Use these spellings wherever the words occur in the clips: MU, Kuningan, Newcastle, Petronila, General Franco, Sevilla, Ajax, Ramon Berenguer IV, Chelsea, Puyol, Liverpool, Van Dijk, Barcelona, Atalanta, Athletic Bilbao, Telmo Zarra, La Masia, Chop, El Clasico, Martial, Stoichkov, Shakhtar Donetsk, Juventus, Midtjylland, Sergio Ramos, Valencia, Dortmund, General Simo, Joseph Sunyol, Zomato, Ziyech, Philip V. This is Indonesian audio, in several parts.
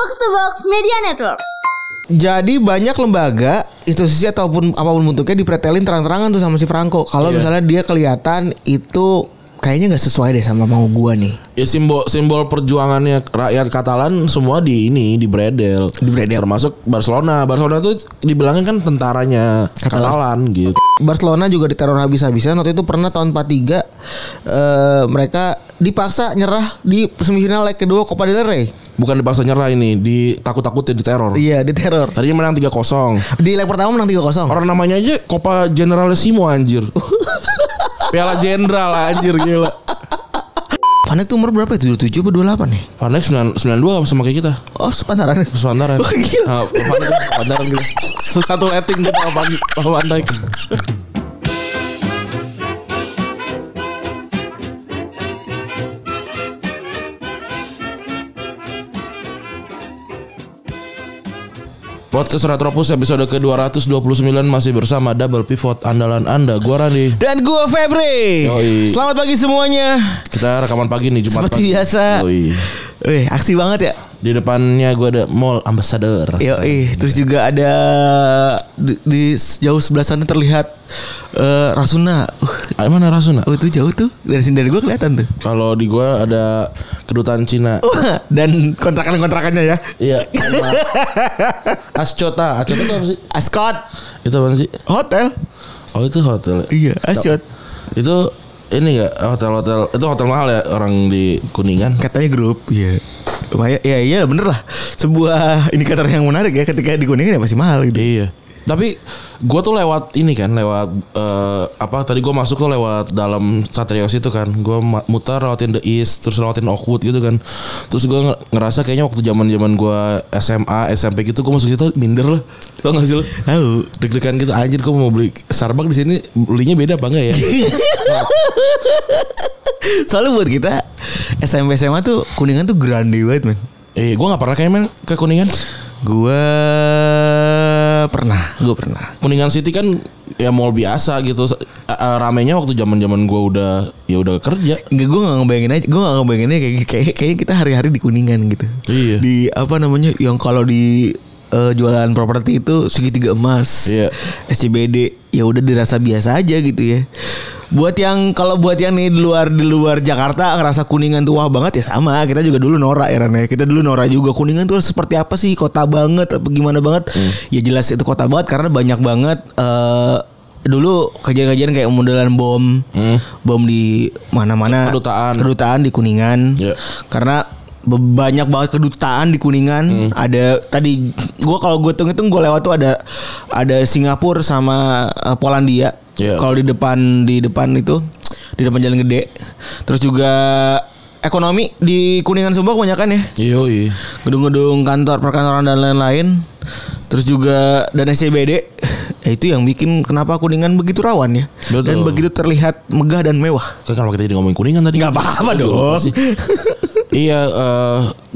Box to Box Media Network. Jadi banyak lembaga, institusi ataupun apapun bentuknya dipretelin terang-terangan tuh sama si Franco. Kalau misalnya dia kelihatan itu kayaknya nggak sesuai deh sama mau gua nih. Ya simbol perjuangannya rakyat Catalan semua di bredel. Termasuk Barcelona. Barcelona tuh dibilangin kan tentaranya Catalan gitu. Barcelona juga diteror habis-habisan. Waktu itu pernah tahun 43 mereka dipaksa nyerah di semifinal leg kedua Copa del Rey. Bukan dipaksa nyerah ini, ditakut-takutin, diteror. Iya, diteror. Tadinya menang 3-0. Di leg pertama menang 3-0. Orang namanya aja Copa General Simo anjir. Piala Jenderal anjir gila. Van Dijk tuh umur berapa ya? 77 atau 28 nih? Van Dijk 92 sama kayak kita. Oh, sepantaran. Oh, gila. Sepantaran gila. Satu rating gitu sama Van Dijk. Podcast Retropus episode ke-229 masih bersama Double Pivot andalan Anda. Gua Randi dan gua Febri. Yoi. Selamat pagi semuanya. Kita rekaman pagi nih Jumat seperti pagi. Biasa. Wih, aksi banget ya. Di depannya gua ada Mall Ambassador. Yoi. Terus juga ada di jauh sebelah sana terlihat Rasuna. Mana Rasuna? Oh, itu jauh tuh. Dari sini dari gua kelihatan tuh. Kalau di gua ada kedutaan Cina. Dan kontrakan-kontrakannya ya. Iya. Ascot. Ascot itu apa sih? Ascot. Itu apa sih? Hotel. Oh, itu hotel. Iya, Ascot. Itu ini enggak hotel-hotel. Itu hotel mahal ya orang di Kuningan. Katanya grup, iya. Lumayan. Ya iya bener lah. Sebuah indikator yang menarik ya ketika di Kuningan ya pasti mahal gitu. Iya. Tapi gue tuh lewat ini kan, tadi gue masuk tuh lewat dalam Satrios itu kan, gue muter lewatin The East, terus lewatin Oakwood gitu kan, terus gue ngerasa kayaknya waktu zaman gue SMA, SMP gitu, gue masuk situ minder lah, tau gak sih lo? Tahu, deg-degan gitu, anjir gue mau beli Starbucks di sini, belinya beda apa enggak ya? Soalnya buat kita SMP SMA tuh Kuningan tuh grande banget man. Gue nggak pernah kayak ke Kuningan. Gue pernah. Kuningan City kan ya mall biasa gitu. Ramenya waktu zaman gue udah kerja. Gue nggak ngebayangin aja. Gue nggak ngebayanginnya kayak kita hari-hari di Kuningan gitu. Iya. Di apa namanya yang kalau di jualan properti itu segitiga emas. Iya. SCBD ya udah dirasa biasa aja gitu ya. Buat yang nih di luar Jakarta ngerasa Kuningan tuh wah banget ya sama. Kita juga dulu norak ya Rane. Kita dulu norak juga. Kuningan tuh seperti apa sih? Kota banget apa gimana banget? Ya jelas itu kota banget karena banyak banget dulu kejadian-kejadian kayak modelan bom di mana-mana, kedutaan di Kuningan. Yeah. Karena banyak banget kedutaan di Kuningan. Ada tadi kalau gue hitung gue lewat tuh ada Singapura sama Polandia. Yeah. Kalau di depan itu di depan jalan gede. Terus juga ekonomi di Kuningan Sumba kebanyakan ya. Iya. Gedung-gedung kantor perkantoran dan lain-lain. Terus juga dan SCBD. Itu yang bikin kenapa Kuningan begitu rawan ya. Betul. Dan begitu terlihat megah dan mewah. Kalau kita jadi ngomongin Kuningan tadi. Gak apa-apa dong. Iya,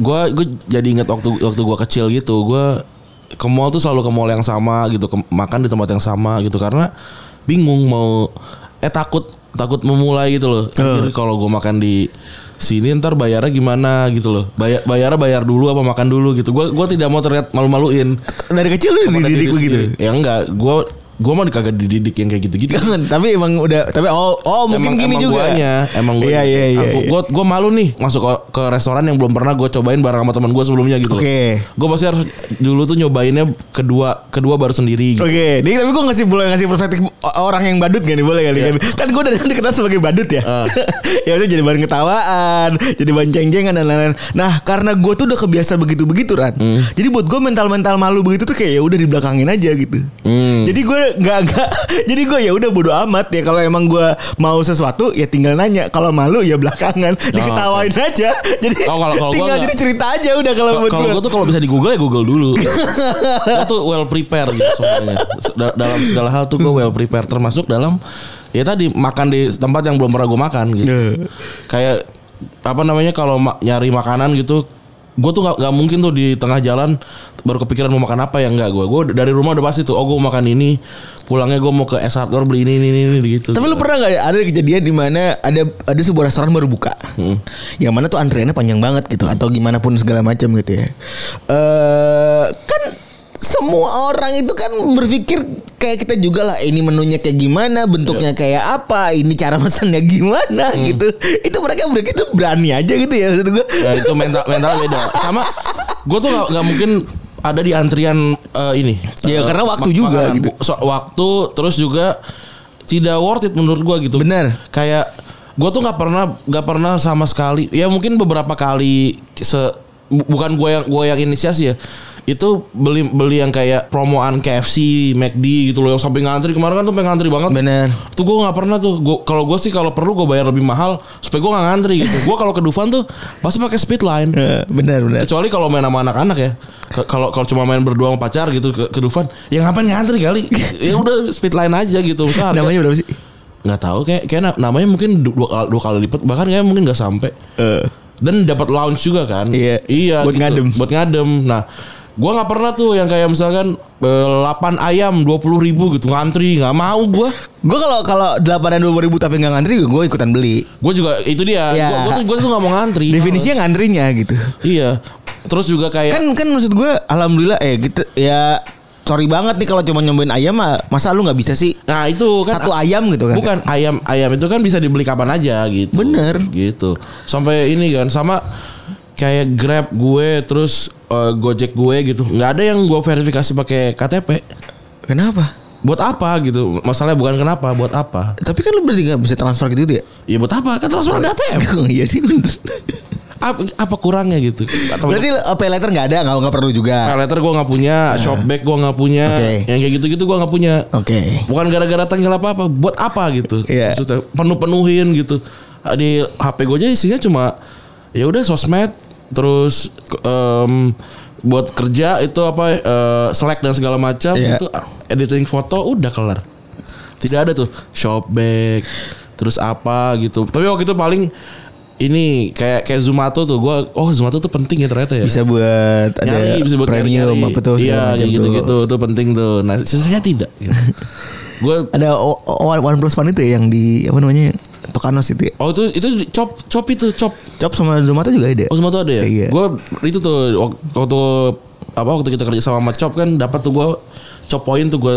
gue jadi ingat waktu gue kecil gitu. Gue ke mall tuh selalu ke mall yang sama gitu, makan di tempat yang sama gitu karena bingung mau takut memulai gitu loh. Jadi kalau gue makan di sini ntar bayarnya gimana gitu loh. Bayar dulu apa makan dulu gitu. Gue tidak mau terlihat malu-maluin. Dari kecil lu dididik begitu. Ya enggak, gue mah kagak dididik yang kayak gitu-gitu. Tapi emang udah tapi mungkin gini juga. Emang gue. Iya. Gue malu nih masuk ke restoran yang belum pernah gue cobain bareng sama teman gue sebelumnya gitu. Oke. Gue pasti harus dulu tuh nyobainnya kedua baru sendiri. Gitu. Oke. Jadi tapi gue ngasih perspektif orang yang badut gak nih boleh kali ya. Kan gue udah dikenal sebagai badut ya. Ya itu jadi bahan ketawaan, jadi bahan ceng-cengan dan lain-lain. Nah, karena gue tuh udah kebiasa begitu-begitu Ran. Jadi buat gue mental malu begitu tuh kayak ya udah dibelakangin aja gitu. Jadi gue nggak jadi gue ya udah bodo amat ya kalau emang gue mau sesuatu ya tinggal nanya kalau malu ya belakangan diketawain aja jadi kalau tinggal jadi cerita aja udah kalau gue tuh kalau bisa di Google ya Google dulu gue tuh well prepared gitu soalnya dalam segala hal tuh gue well prepared termasuk dalam ya tadi makan di tempat yang belum pernah gue makan gitu kayak apa namanya kalau nyari makanan gitu Gue tuh gak mungkin tuh di tengah jalan baru kepikiran mau makan apa, ya enggak. Gue dari rumah udah pasti tuh, oh gue makan ini, pulangnya gue mau ke Es Hardware beli ini gitu. Tapi lu pernah gak ada kejadian di mana ada sebuah restoran baru buka, yang mana tuh antriannya panjang banget gitu, atau gimana pun segala macam gitu ya. Kan semua orang itu kan berpikir kayak kita juga lah, ini menunya kayak gimana, bentuknya kayak apa, ini cara pesannya gimana gitu. Itu mereka tuh berani aja gitu ya, maksud gue. Ya itu mental beda. Sama gue tuh gak mungkin ada di antrian ini. Ya karena waktu juga gitu. Waktu terus juga tidak worth it menurut gue gitu. Benar. Kayak gue tuh gak pernah sama sekali. Ya mungkin beberapa kali bukan gue yang inisiasi ya. Itu beli yang kayak promoan KFC, McD gitu loh, yang sampai ngantri. Kemarin kan tuh pengen ngantri banget. Bener. Tuh gue nggak pernah tuh. Kalau gue sih kalau perlu gue bayar lebih mahal supaya gue nggak ngantri gitu. Gue kalau ke Dufan tuh pasti pakai Speedline. Bener. Kecuali kalau main sama anak-anak ya. Kalau cuma main berdua sama pacar gitu ke Dufan, ya ngapain ngantri kali? Ya udah Speedline aja gitu. Namanya berapa sih? Nggak tahu. Kayak namanya mungkin dua kali lipat. Bahkan kayak mungkin nggak sampai. Dan dapat lounge juga kan? Iya. Buat gitu. Ngadem. Buat ngadem. Nah. Gue gak pernah tuh yang kayak misalkan 8 ayam 20 ribu gitu ngantri. Gak mau gue. Gue kalau 8 ayam 20 ribu tapi gak ngantri, gue ikutan beli. Gue juga itu dia ya. Gue tuh gak mau ngantri. Definisinya ngantrinya gitu. Iya. Terus juga kayak Kan maksud gue alhamdulillah gitu ya. Sorry banget nih kalau cuma nyobain ayam, masa lu nggak bisa sih? Nah itu kan satu ayam gitu kan? Bukan ayam itu kan bisa dibeli kapan aja gitu. Bener. Gitu. Sampai ini kan sama kayak Grab gue terus Gojek gue gitu, nggak ada yang gue verifikasi pakai KTP. Kenapa? Buat apa gitu? Masalahnya bukan kenapa, buat apa? Tapi kan lu berarti nggak bisa transfer gitu ya? Iya buat apa? Kan transfer ada ATM. Iya sih. Apa kurangnya gitu? Atau berarti pay letter nggak ada, nggak perlu juga. Pay letter gue nggak punya, Shopback gue nggak punya, yang kayak gitu gue nggak punya. Bukan gara-gara tanggal apa, buat apa gitu? Maksudnya penuhin gitu. Di HP gue aja isinya cuma ya udah sosmed. Terus buat kerja itu apa Slack dan segala macam itu editing foto udah kelar. Tidak ada tuh Shopback terus apa gitu. Tapi waktu itu paling ini kayak Zomato tuh gua, Zomato tuh penting ya ternyata ya. Bisa buat nyari, ada bisa buat premium nyari. Apa tuh segala macam gitu-gitu tuh penting tuh. Nah, sisanya tidak gitu. Gua ada one plus one itu ya yang di apa namanya? Tokanos itu. Ya? Oh itu Chop itu Chop sama Zomato juga ada. Oh Zomato ada ya? Iya. Gue itu tuh waktu kita kerja sama Chop kan dapat tuh gue Chop point tuh gue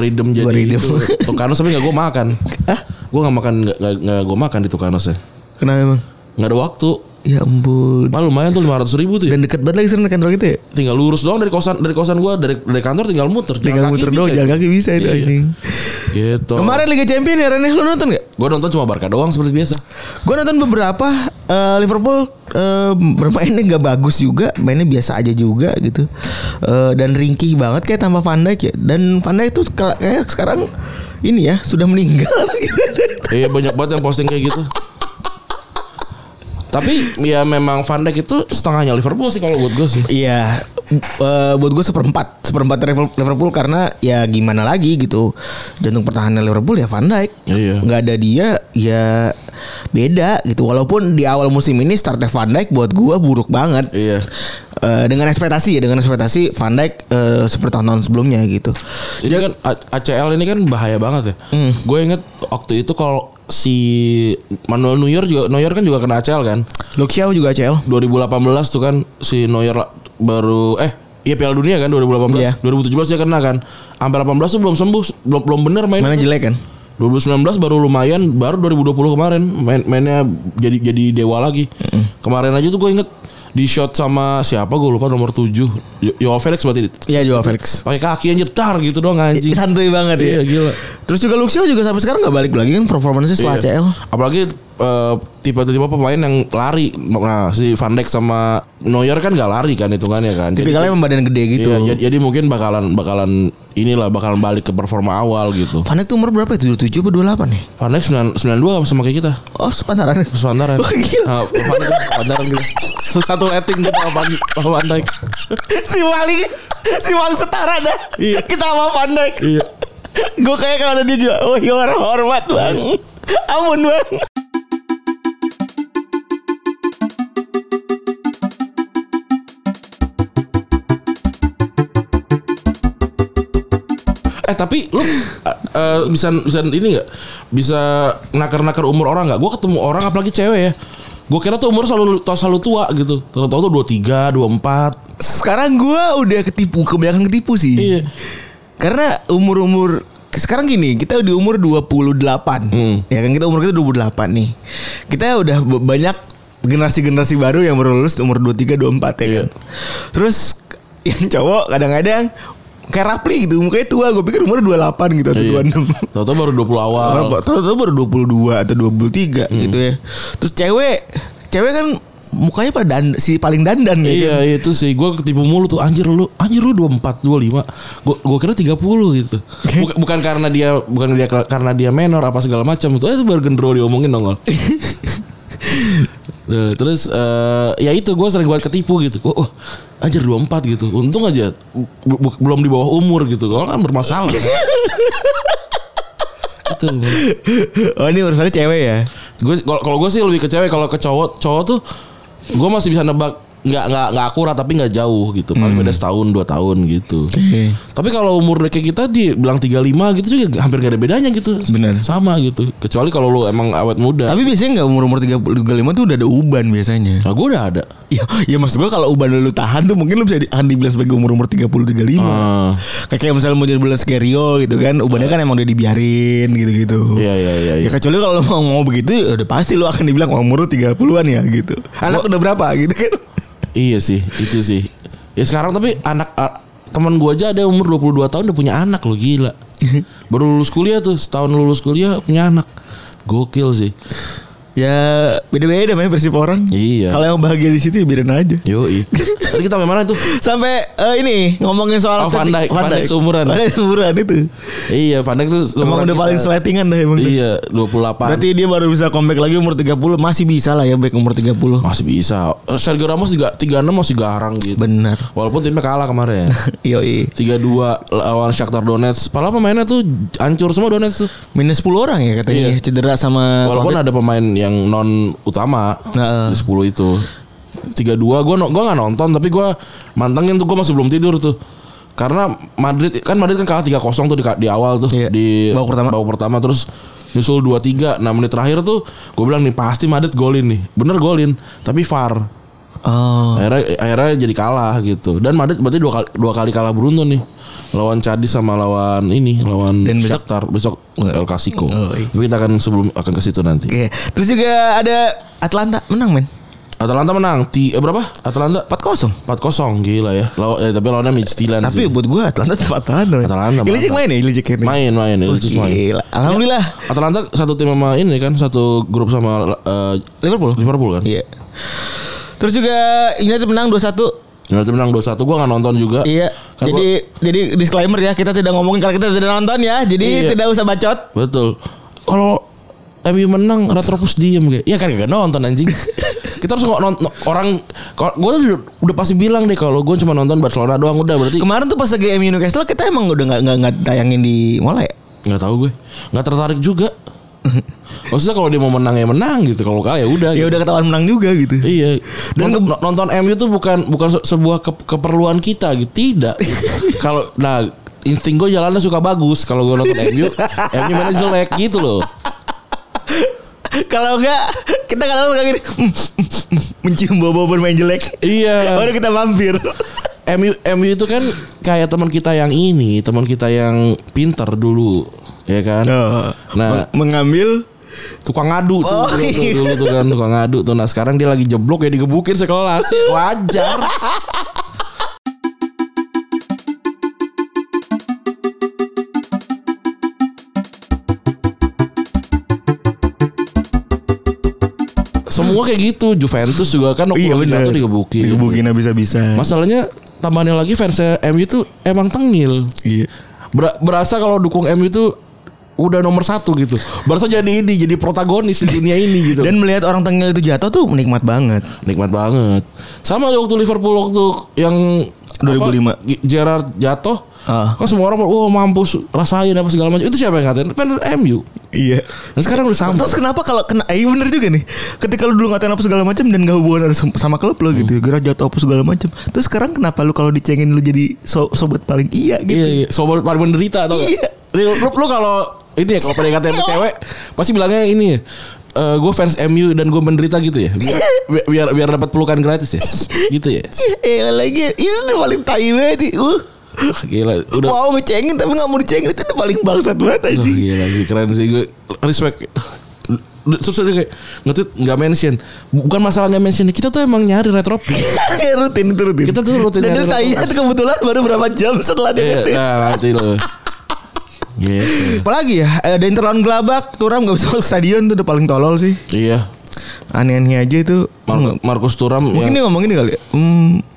redeem jadi redeem. Itu Tokanos tapi nggak gue makan. Hah? Gue nggak makan nggak gue makan di Tokanosnya. Kenapa emang? Nggak ada waktu. Ya ampun. Malu lumayan tuh 500.000 tuh. Ya? Dan deket banget lagi sana kantor kita. Ya? Tinggal lurus doang dari kosan gue dari kantor tinggal muter. Tinggal muter doang. Jalan kaki bisa itu anjing. Gitu. Kemarin Liga Champions ya Rene, lu nonton gak? Gue nonton cuma Barca doang seperti biasa. Gue nonton beberapa Liverpool bermainnya gak bagus juga, mainnya biasa aja juga gitu. Dan ringkih banget kayak tanpa Van Dijk ya. Dan Van Dijk tuh kayak sekarang ini ya sudah meninggal. Iya banyak banget yang posting kayak gitu. Tapi ya memang Van Dijk itu setengahnya Liverpool sih kalau buat gue sih. Iya, buat gue seperempat Liverpool karena ya gimana lagi gitu. Jantung pertahanan Liverpool ya Van Dijk. Iya. Gak ada dia ya beda gitu. Walaupun di awal musim ini startnya Van Dijk buat gue buruk banget. Iya. Dengan ekspektasi Van Dijk seperti tahun-tahun sebelumnya gitu. Ini kan ACL ini kan bahaya banget ya. Gue inget waktu itu kalau si Manuel Neuer kan juga kena ACL kan. Lukiau juga ACL. 2018 tuh kan si Neuer baru Piala Dunia kan 2018. Yeah. 2017 dia kena kan. Sampai 18 tuh belum sembuh, belum bener mainnya. Mainnya jelek kan. 2019 baru lumayan, baru 2020 kemarin mainnya jadi dewa lagi. Kemarin aja tuh gue inget di shot sama siapa gue lupa nomor 7 Joao Felix berarti. Iya Joao Felix. Pakai kaki yang nyetar gitu doang anjing. Santai banget ya. Iya gila. Terus juga Luxio juga sampai sekarang enggak balik lagi kan performanya setelah ACL. Apalagi tipe-tipe pemain yang lari. Nah, si Van Dijk sama Neuer kan enggak lari kan hitungannya kan. Tipikalnya badan gede gitu. Iya, jadi mungkin bakalan bakalan balik ke performa awal gitu. Van Dijk tuh umur berapa ya? 77 atau 28 nih? Van Dijk 92 sama kayak kita. Oh, sepantaran. Oh, gila. Sepantaran gitu. Satu rating gitu sama Van Dijk. Si paling setara dah. Iya. Kita sama Van Dijk. Iya. Gue kayak kalau dia juga hormat bang. Amun bang. Tapi lu bisa ini nggak? Bisa nakar-nakar umur orang nggak? Gue ketemu orang apalagi cewek ya. Gue kira tuh umur selalu tua gitu. Tahu-tahu tuh 23, 24. Sekarang gue udah kebanyakan ketipu sih. Iya. Karena umur-umur sekarang gini, kita di umur 28. Ya kan, kita umur kita 28 nih. Kita udah banyak generasi-generasi baru yang baru lulus umur 23, 24 ya kan. Terus yang cowok kadang-kadang kayak Rapli gitu, mukanya tua, gue pikir umur 28 gitu atau 26. Tahu-tahu baru 20 awal. Tahu-tahu baru 22 atau 23 gitu ya. Terus cewek kan mukanya pada si paling dandan gitu. Iya, kan? Itu sih gue ketipu mulu tuh, anjir lu 24, 25. Gue kira 30 gitu. Bukan karena dia menor apa segala macam itu. Itu baru gendro diomongin nongol. Terus ya itu gue sering banget ketipu gitu. Oh, anjir 24 gitu. Untung aja belum di bawah umur gitu. Kalau kan bermasalah. Itu. Oh, ini urusannya cewek ya. Kalau gue sih lebih ke cewek. Kalau ke cowok tuh gue masih bisa nebak, nggak akurat tapi nggak jauh gitu, paling beda setahun 2 tahun gitu. Tapi kalau umur kayak kita dibilang 35 gitu juga hampir nggak ada bedanya gitu. Bener. Sama gitu, kecuali kalau lu emang awet muda. Tapi biasanya nggak umur 35 tuh udah ada uban biasanya. Nah, gue udah ada. Ya maksud gue kalau uban lu tahan tuh mungkin lu bisa dibilang sebagai umur 30-35. Kayak misalnya mau jadi belas kerio gitu kan, ubannya kan emang udah dibiarin gitu. Iya. Ya kecuali kalau mau begitu udah pasti lu akan dibilang umur 30-an ya gitu. Anak udah berapa gitu kan. Iya sih, itu sih. Ya sekarang tapi anak teman gue aja ada yang umur 22 tahun udah punya anak loh, gila. Baru lulus kuliah tuh, setahun lulus kuliah punya anak. Gokil sih. Ya beda-beda memang persib orang. Iya. Kalau yang bahagia di situ ya biarin aja. Yoi. Tadi kita sampai mana tuh? Sampai ini ngomongin soal Van Dijk. Van Dijk seumuran. Van Dijk seumuran itu. Iya, Van Dijk tuh emang udah paling seletingan dah emang. Iya, 28. Berarti dia baru bisa comeback lagi umur 30. Masih bisa lah ya back umur 30. Masih bisa. Sergio Ramos juga 36 masih garang gitu. Benar. Walaupun timnya kalah kemarin. Yoi. 3-2 lawan Shakhtar Donetsk. Padahal pemainnya tuh hancur semua Donetsk tuh. Minus 10 orang ya katanya. Iya. Cedera sama walaupun COVID. Ada pemain yang non utama di 10 itu. 3-2 gue nggak nonton tapi gue mantengin tuh, gue masih belum tidur tuh karena Madrid kan kalah 3-0 tuh di awal tuh. Iya, di babak pertama terus nyusul 2-3. Nah menit terakhir tuh gue bilang nih pasti Madrid golin nih, bener golin tapi VAR. Akhirnya jadi kalah gitu. Dan Madrid berarti dua kali kalah beruntun nih, lawan Cadiz sama lawan Shakhtar besok El Clasico. Kita akan ke situ nanti. Iya. Terus juga ada Atalanta menang, men. Atalanta menang. Berapa? Atalanta 4-0. 4-0 gila ya. Tapi lawannya Midtjylland. Tapi buat gue Atalanta. Ilicik main ya, Ilicik. Main. Ilicik main. Gila. Alhamdulillah. Atalanta satu tim sama ini kan, satu grup sama Liverpool kan. Iya. Terus juga United menang 2-1. United menang 2-1, gue gak nonton juga. Iya. Karena jadi disclaimer ya, kita tidak ngomongin karena kita tidak nonton ya. Jadi iya, tidak usah bacot. Betul. Kalau MU menang Retropus diem kayak. Iya kan gak nonton anjing. Kita harus nonton orang. Gue tuh udah pasti bilang deh kalau gue cuma nonton Barcelona doang udah berarti. Kemarin tuh pas lagi MU Newcastle kita emang udah gak tayangin di Mola ya. Gak tau gue. Gak tertarik juga. Maksudnya kalau dia mau menang ya menang gitu, kalau kalah ya udah. Ya gitu. Udah ketahuan menang juga gitu. Iya. Dan nonton MU tuh bukan sebuah keperluan kita gitu, tidak. Kalau nah insting gue jalannya suka bagus kalau gue nonton MU mana jelek gitu loh. Kalau enggak kita kadang suka gini, mencium bau-bau bermain jelek. Iya. Baru kita mampir. MU itu kan kayak teman kita yang pintar dulu. Ya kan. Nah, mengambil tukang ngadu dulu kan, tukang ngadu tuh. Nah, sekarang dia lagi jeblok ya, digebukin sekelas. Wajar. Semua kayak gitu. Juventus juga kan waktu itu digebukin. Digebukin habis-habisan. Masalahnya tambahnya lagi fansnya MU itu emang tengil. Iya. Berasa kalau dukung MU itu udah nomor 1 gitu. Barca jadi ini, jadi protagonis di dunia ini gitu. Dan melihat orang tengil itu jatuh tuh nikmat banget. Sama waktu Liverpool waktu yang 2005 Gerrard jatuh. Kan semua orang mampus rasain apa segala macam. Itu siapa yang ngatain? Fans MU. Iya. Nah, sekarang udah sama. Terus kenapa kalau kena bener juga nih. Ketika lu dulu ngatain apa segala macam dan enggak hubungan sama klub lo gitu. Gerrard jatuh apa segala macam. Terus sekarang kenapa lu kalau dicengin lu jadi sobat paling iya gitu. Iya, iya. Sobat paling menderita atau enggak? Iya. Lu kalau ini ya kalau PDKT sama cewek pasti bilangnya ini gue fans MU dan gue menderita gitu ya. Biar dapat pelukan gratis ya. Gitu ya. Iya lagi itu paling tai banget. Gila udah. Mau ngecengin tapi enggak mau dicengin itu paling bangsat banget anjing. Gila sih keren sih gue respect. Terus dia kayak nge-tweet gak mention. Bukan masalah gak mention, kita tuh emang nyari retropik. rutin. Kita tuh rutin. Dan tanya itu kebetulan baru berapa jam setelah dia nge-tweet. Nah nanti loh. Yeah. Apalagi ya ada interlawan gelabak. Turam gak bisa masuk stadion itu udah paling tolol sih. Iya. Aneh-aneh aja itu Markus Thuram. Mungkin dia ngomong ini kali ya,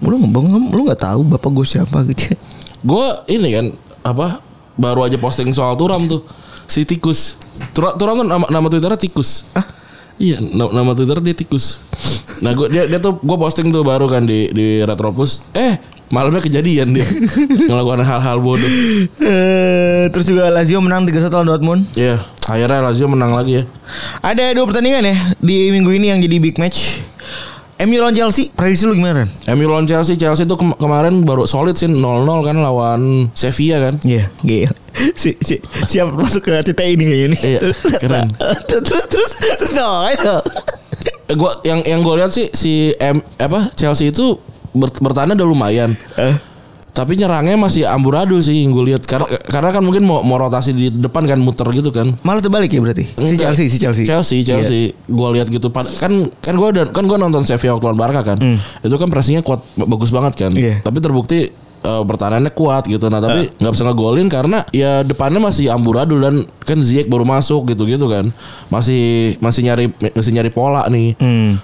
lu gak tahu bapak gue siapa gitu. Gue ini kan apa baru aja posting soal Thuram tuh. Si tikus Thuram kan nama Twitternya tikus. Iya nama Twitter dia tikus. Nah dia tuh gue posting tuh baru kan di Retropus. Malamnya kejadian dia ngelakukan hal-hal bodoh. Terus juga Lazio menang 3-1 lawan Dortmund. Iya, akhirnya Lazio menang lagi ya. Ada 2 pertandingan ya di minggu ini yang jadi big match. MU lawan Chelsea, prediksi lu gimana? MU lawan Chelsea itu kemarin baru solid sih 0-0 kan lawan Sevilla kan? Iya, yeah. Siap masuk ke cerita ini kayaknya nih. Iya, keren. Terus Gua yang gue lihat sih Chelsea itu bertahan udah lumayan. Tapi nyerangnya masih amburadul sih yang gue lihat karena kan mungkin mau rotasi di depan kan muter gitu kan. Malah terbalik ya berarti. Si Chelsea. Yeah. Gue lihat gitu kan gue nonton Sevilla waktu lawan Barca kan. Itu kan pressingnya kuat bagus banget kan. Yeah. Tapi terbukti pertahanannya kuat gitu. Nah, tapi enggak bisa ngegolin karena ya depannya masih amburadul dan kan Ziyech baru masuk gitu-gitu kan. Masih nyari pola nih.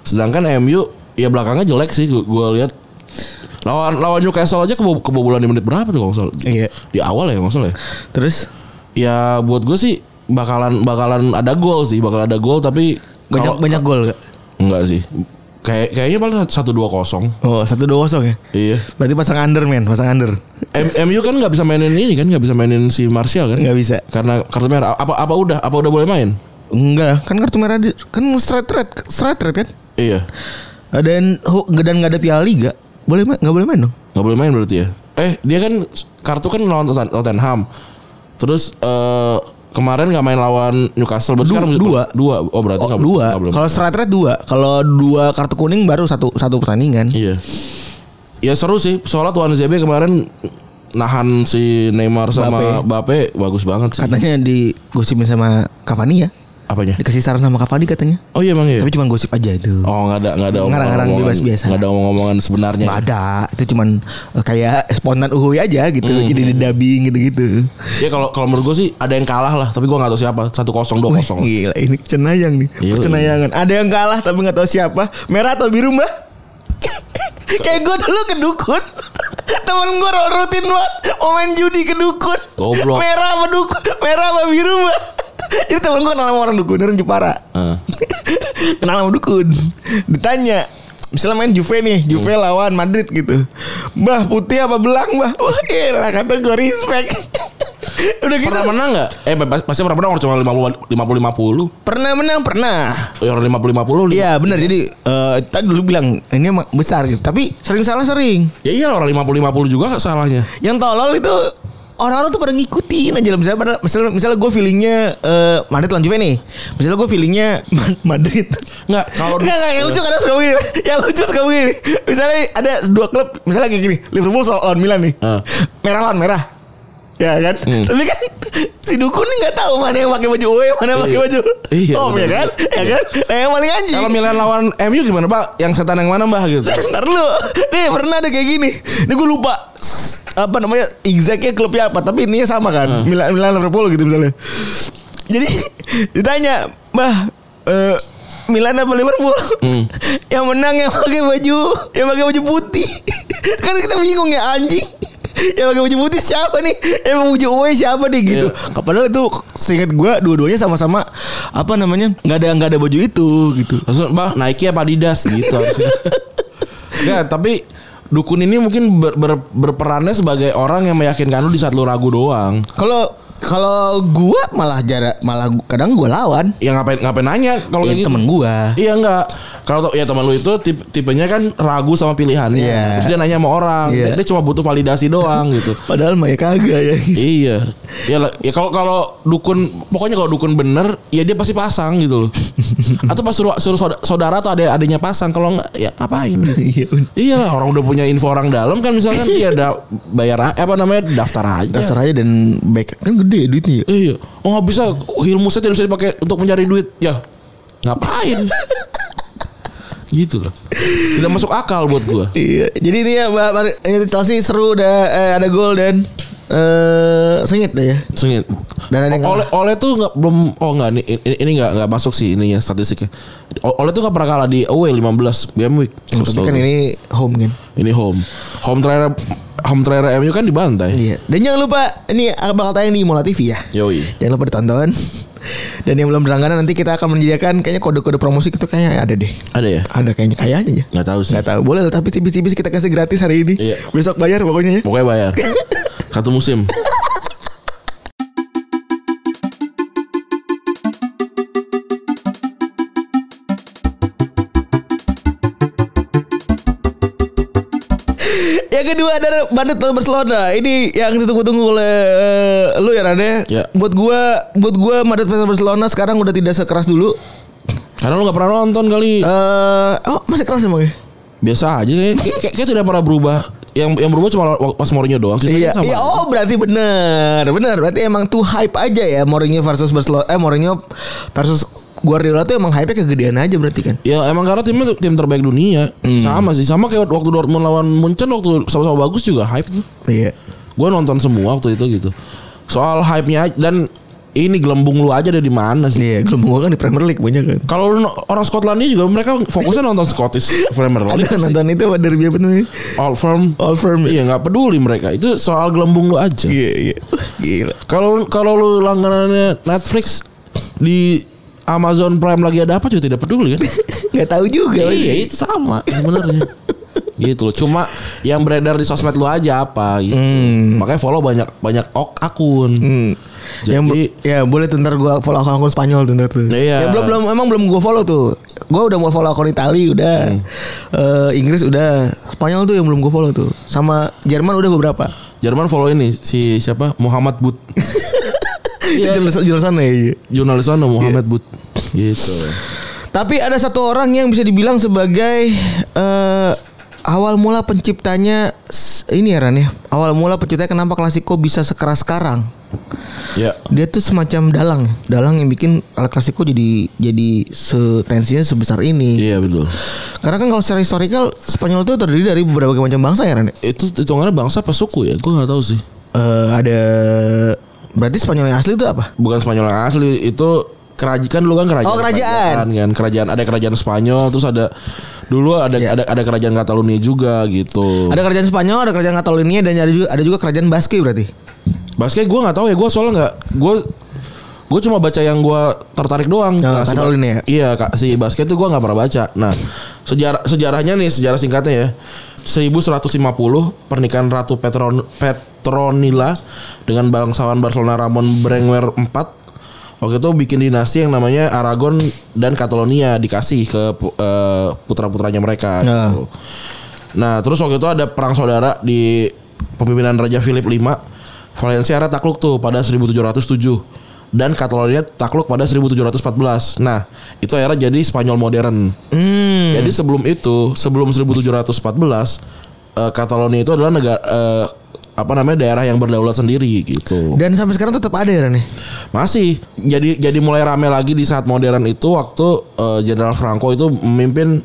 Sedangkan MU ya belakangnya jelek sih gue lihat. Lawan Newcastle aja kebobolan di menit berapa tuh kalau iya. Di awal ya maksudnya. Terus ya buat gue sih bakalan ada gol tapi banyak gol enggak? Enggak sih. Kayaknya paling 1-2-0. Oh, 1-2-0 ya. Iya. Berarti pasang under. MU kan enggak bisa mainin si Martial kan? Enggak bisa. Karena kartu merah apa udah boleh main? Enggak, kan kartu merah kan straight red kan? Iya. Dan enggak ada Piala Liga. Nggak boleh main dong? Nggak boleh main berarti ya? Dia kan kartu kan lawan Tottenham. Terus kemarin nggak main lawan Newcastle. Dua. Oh berarti nggak boleh. Kalau straight red 2. Kalau 2 kartu kuning baru satu pertandingan. Iya. Ya seru sih. Soalnya Tuan ZB kemarin nahan si Neymar sama Mbappe bagus banget sih. Katanya digosipin sama Cavani ya? Apanya? Dikasih saran sama Cavani katanya. Oh iya emang iya. Tapi cuma gosip aja itu. Oh enggak ada ngarang-ngarang bebas biasa. Enggak ada omong-omongan sebenarnya. Enggak ada. Itu cuman kayak spontan uhuy aja gitu. Jadi dubbing gitu-gitu. Ya kalau menurut gue sih ada yang kalah lah, tapi gue enggak tahu siapa. 1-0 2-0. Gila ini cenayang nih. Percenayangan. Ada yang kalah tapi enggak tahu siapa. Merah atau biru, Mbak? Kayak gue dulu ke dukun. Temen gue rutin banget main judi ke dukun. Goblok. Merah sama biru, Mbak? Jadi temen gue kenal sama orang dukun, orang Jepara. Kenal sama dukun. Ditanya, misalnya main Juve lawan Madrid gitu. Mbah, putih apa belang, Mbah? Wah, gila, kata gue respect. Udah gitu. Pernah menang gak? Pasti pernah menang, cuma 50-50. Pernah menang. Ya, orang 50-50. Iya, benar. Jadi, tadi dulu bilang, ini besar gitu. Tapi sering salah sering. Ya iya, orang 50-50 juga gak salahnya. Yang tolol itu orang-orang tuh pada ngikutin aja. Misalnya gue feelingnya Madrid lawan Juve nih. Misalnya gue feelingnya Madrid. Enggak yang lucu kadang suka begini. Yang lucu suka begini. Misalnya ada 2 klub. Misalnya kayak gini. Liverpool lawan Milan nih. Merah lawan merah. Ya kan? Tapi kan si dukun nih enggak tahu mana yang pakai baju OE, mana yang pakai baju. Iya. Oh, bener. Ya kan? Iya. Ya kan? Nah, yang paling anjing. Kalau Milan lawan MU gimana, Pak? Yang setan yang mana, Mbah gitu? Entar lu. Nih, pernah ada kayak gini. Ini gue lupa apa namanya exactnya klubnya apa, tapi ininya sama kan. Milan Liverpool gitu misalnya. Jadi ditanya, "Bah, Milan apa Liverpool?" Yang menang yang pakai baju putih. Kan kita bingung ya anjing. Yang pakai baju putih siapa nih? Yang pakai baju OE siapa nih gitu. Yeah. Padahal itu seingat gue dua-duanya sama-sama apa namanya? Enggak ada baju itu gitu. Maksud, "Bah, Nike apa Adidas?" gitu. Ya, tapi dukun ini mungkin berperannya sebagai orang yang meyakinkan lu di saat lu ragu doang. Kalau gua malah kadang gua lawan. Ya ngapain nanya kalau ya, temen gua. Iya enggak. Kalau ya teman lu itu tipenya kan ragu sama pilihannya. Yeah. Terus dia nanya sama orang. Yeah. Dia cuma butuh validasi doang gitu. Padahal mah ya kagak ya. Gitu. Iya. Ya kalau dukun pokoknya kalau dukun bener ya dia pasti pasang gitu loh. Atau pas suruh saudara atau adiknya pasang, kalau enggak ya ngapain. Iya lah, orang udah punya info orang dalam kan misalkan dia ada bayar daftar aja. Daftar aja dan back kan gede duitnya. Iya. Oh enggak bisa, ilmu saya tidak bisa dipakai untuk mencari duit. Ya. Ngapain? Gitu loh. Tidak masuk akal buat gua. Iya. Jadi ini ya Chelsea seru, ada gol dan sengit deh ya. Sengit. Dan Oleh tuh enggak belum ini enggak masuk sih ininya statistiknya. Oleh tuh enggak pernah kalah di away 15 game week. Kan ini home kan. Ini home. Home trainer MU kan dibantai. Iya. Dan jangan lupa ini bakal tayang di Mola TV ya. Yoi. Jangan lupa ditonton. Dan yang belum berlangganan nanti kita akan menyediakan kayaknya kode-kode promosi itu kayaknya ada deh. Ada ya? Ada kayaknya ya. Enggak tahu sih. Enggak tahu. Boleh tapi tipis-tipis kita kasih gratis hari ini. Iya. Besok bayar pokoknya ya. Pokoknya bayar. Satu musim. Yang kedua ada bandit Barcelona. Ini yang ditunggu-tunggu oleh lu ya Rane. Ya. Buat gua bandit Barcelona sekarang udah tidak sekeras dulu. Karena lu enggak pernah nonton kali. Masih keras emang ya? Biasa aja kayak tidak pernah berubah. Yang berubah cuma pas Mourinho doang. Iya. Iya, berarti benar. Berarti emang too hype aja ya Mourinho versus Barcelona. Mourinho versus Guardiola tuh emang hype-nya kegedean aja berarti kan. Ya emang karena timnya tim terbaik dunia. Sama kayak waktu Dortmund lawan Munchen waktu sama-sama bagus juga hype tuh. Iya. Gue nonton semua waktu itu gitu. Soal hype-nya dan ini gelembung lu aja ada di mana sih? Iya, gelembung gua kan di Premier League banyak kan. Kalau orang Skotlandia juga mereka fokusnya nonton Scottish Premier League. Ada nonton itu apa derby apa namanya? All Firm. Iya, enggak peduli mereka. Itu soal gelembung lu aja. Iya. Gila. Kalau lu langganannya Netflix di Amazon Prime lagi ada apa juga tidak peduli kan? Gak tahu juga. Iya itu sama sebenarnya. Gitu loh. Cuma yang beredar di sosmed lu aja apa gitu. Makanya follow banyak akun. Jadi ya boleh ntar gua follow akun Spanyol tuh. Iya. Ya belum gua follow tuh. Gua udah mau follow akun Itali udah. Inggris udah. Spanyol tuh yang belum gua follow tuh. Sama Jerman udah beberapa. Jerman follow ini si siapa? Muhammad But. Iya, jurnalis sana Muhammad But gitu. Tapi ada satu orang yang bisa dibilang sebagai awal mula penciptanya ini ya Ran ya. Awal mula penciptanya kenapa Clasico bisa sekeras sekarang. Ya. Dia tuh semacam dalang yang bikin El Clasico jadi tensinya sebesar ini. Iya betul. Karena kan kalau secara historikal Spanyol itu terdiri dari beberapa macam bangsa ya Ran. Itu hitungannya bangsa apa suku ya? Gue nggak tahu sih. Ada. Berarti Spanyol yang asli itu apa? Bukan Spanyol yang asli, itu kerajaan dulu kan kerajaan. Oh, kerajaan. Ada kerajaan Spanyol, terus ada dulu ada kerajaan Catalunya juga gitu. Ada kerajaan Spanyol, ada kerajaan Catalunya dan ada juga kerajaan Basque berarti. Basque gue enggak tahu ya, gue soalnya enggak gue cuma baca yang gue tertarik doang. Oh, Catalunya. Iya, si Basque itu gue enggak pernah baca. Nah, sejarah singkatnya ya. 1150 pernikahan Ratu Petronila dengan bangsawan Barcelona Ramon Berenguer IV waktu itu bikin dinasti yang namanya Aragon dan Catalonia dikasih ke putra-putranya mereka. Nah. Gitu. Nah, terus waktu itu ada perang saudara di pemimpinan Raja Philip V. Valencia era takluk tuh pada 1707. Dan Catalonia takluk pada 1714. Nah, itu era jadi Spanyol modern. Jadi sebelum 1714, Catalonia itu adalah negara daerah yang berdaulat sendiri gitu. Dan sampai sekarang tetap ada ya nih. Masih. Jadi mulai rame lagi di saat modern itu waktu General Franco itu memimpin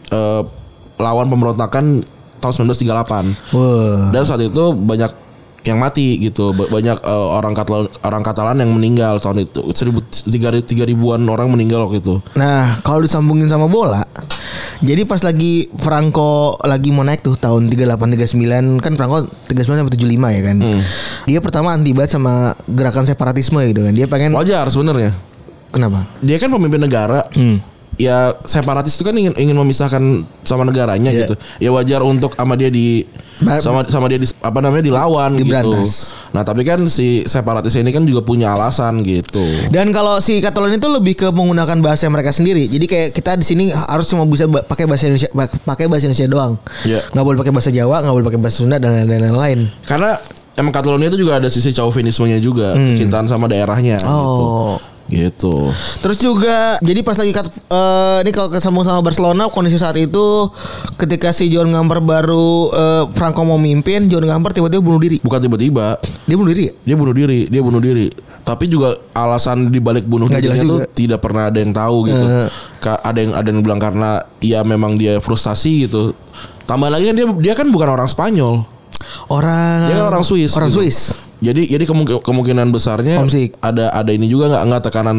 lawan pemberontakan tahun 1938. Wow. Dan saat itu banyak yang mati gitu, banyak orang Catalan yang meninggal tahun itu 3.000-an orang meninggal waktu itu. Nah kalau disambungin sama bola, jadi pas lagi Franco lagi mau naik tuh tahun 38-39 kan, Franco 39 sampai 75 ya kan. Dia pertama anti banget sama gerakan separatisme gitu kan, dia pengen wajar sebenarnya. Kenapa? Dia kan pemimpin negara. ya separatis itu kan ingin memisahkan sama negaranya gitu. Ya wajar untuk sama dia di sama dia di, apa namanya, dilawan Gibrantas. Gitu. Nah, tapi kan si separatis ini kan juga punya alasan gitu. Dan kalau si Catalan itu lebih ke menggunakan bahasa mereka sendiri. Jadi kayak kita di sini harus cuma bisa pakai bahasa Indonesia, doang. Yeah. Gak boleh pakai bahasa Jawa, gak boleh pakai bahasa Sunda dan lain-lain. Karena emang Catalonia itu juga ada sisi chauvinismenya juga, kecintaan sama daerahnya gitu. Terus juga jadi pas lagi ini kalau kesambung sama Barcelona, kondisi saat itu ketika si Joan Gamper baru Franco mau mimpin, Joan Gamper tiba-tiba bunuh diri. Bukan tiba-tiba. Dia bunuh diri. Dia bunuh diri. Tapi juga alasan dibalik bunuh dirinya itu tidak pernah ada yang tahu gitu. Ada yang bilang karena ya memang dia frustasi gitu. Tambah lagi kan dia kan bukan orang Spanyol. Dia kan orang Swiss. Jadi kemungkinan besarnya homesick. Ada ini juga nggak tekanan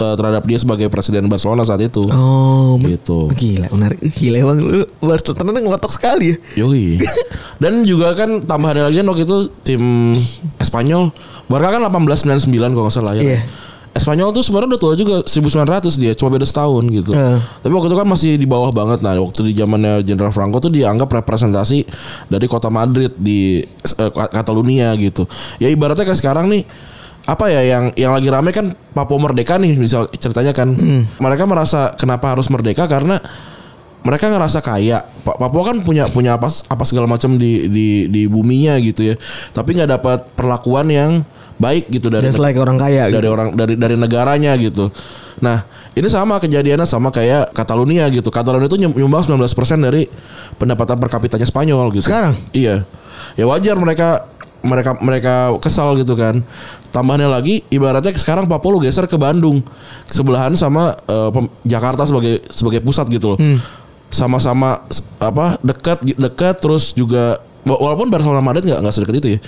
terhadap dia sebagai presiden Barcelona saat itu. Oh, gitu. Gila, menarik. Gila emang lu Barcelona ngelotok sekali ya. Yoi. Dan juga kan tambahan lagi waktu itu tim Espanyol. Barca kan 1899 kalau nggak salah ya. Yeah. Espanyol tuh sebenarnya udah tua juga, 1900 dia, cuma beda setahun gitu. Tapi waktu itu kan masih di bawah banget. Nah, waktu di zamannya General Franco tuh dianggap representasi dari kota Madrid di Catalonia gitu. Ya ibaratnya kayak sekarang nih, apa ya yang lagi rame kan Papua Merdeka nih, misal ceritanya kan. Mereka merasa kenapa harus merdeka karena mereka ngerasa kaya. Papua kan punya apa segala macam di buminya gitu ya. Tapi nggak dapat perlakuan yang baik gitu dari orang kaya dari gitu. dari negaranya gitu. Nah, ini sama kejadiannya sama kayak Catalonia gitu. Catalonia itu nyumbang 19% dari pendapatan per kapitanya Spanyol gitu. Sekarang? Iya. Ya wajar mereka kesal gitu kan. Tambahnya lagi ibaratnya sekarang Papua lu geser ke Bandung. Sebelahan sama Jakarta sebagai pusat gitu loh. Sama-sama apa dekat terus juga walaupun Barcelona Madrid enggak sedekat itu ya.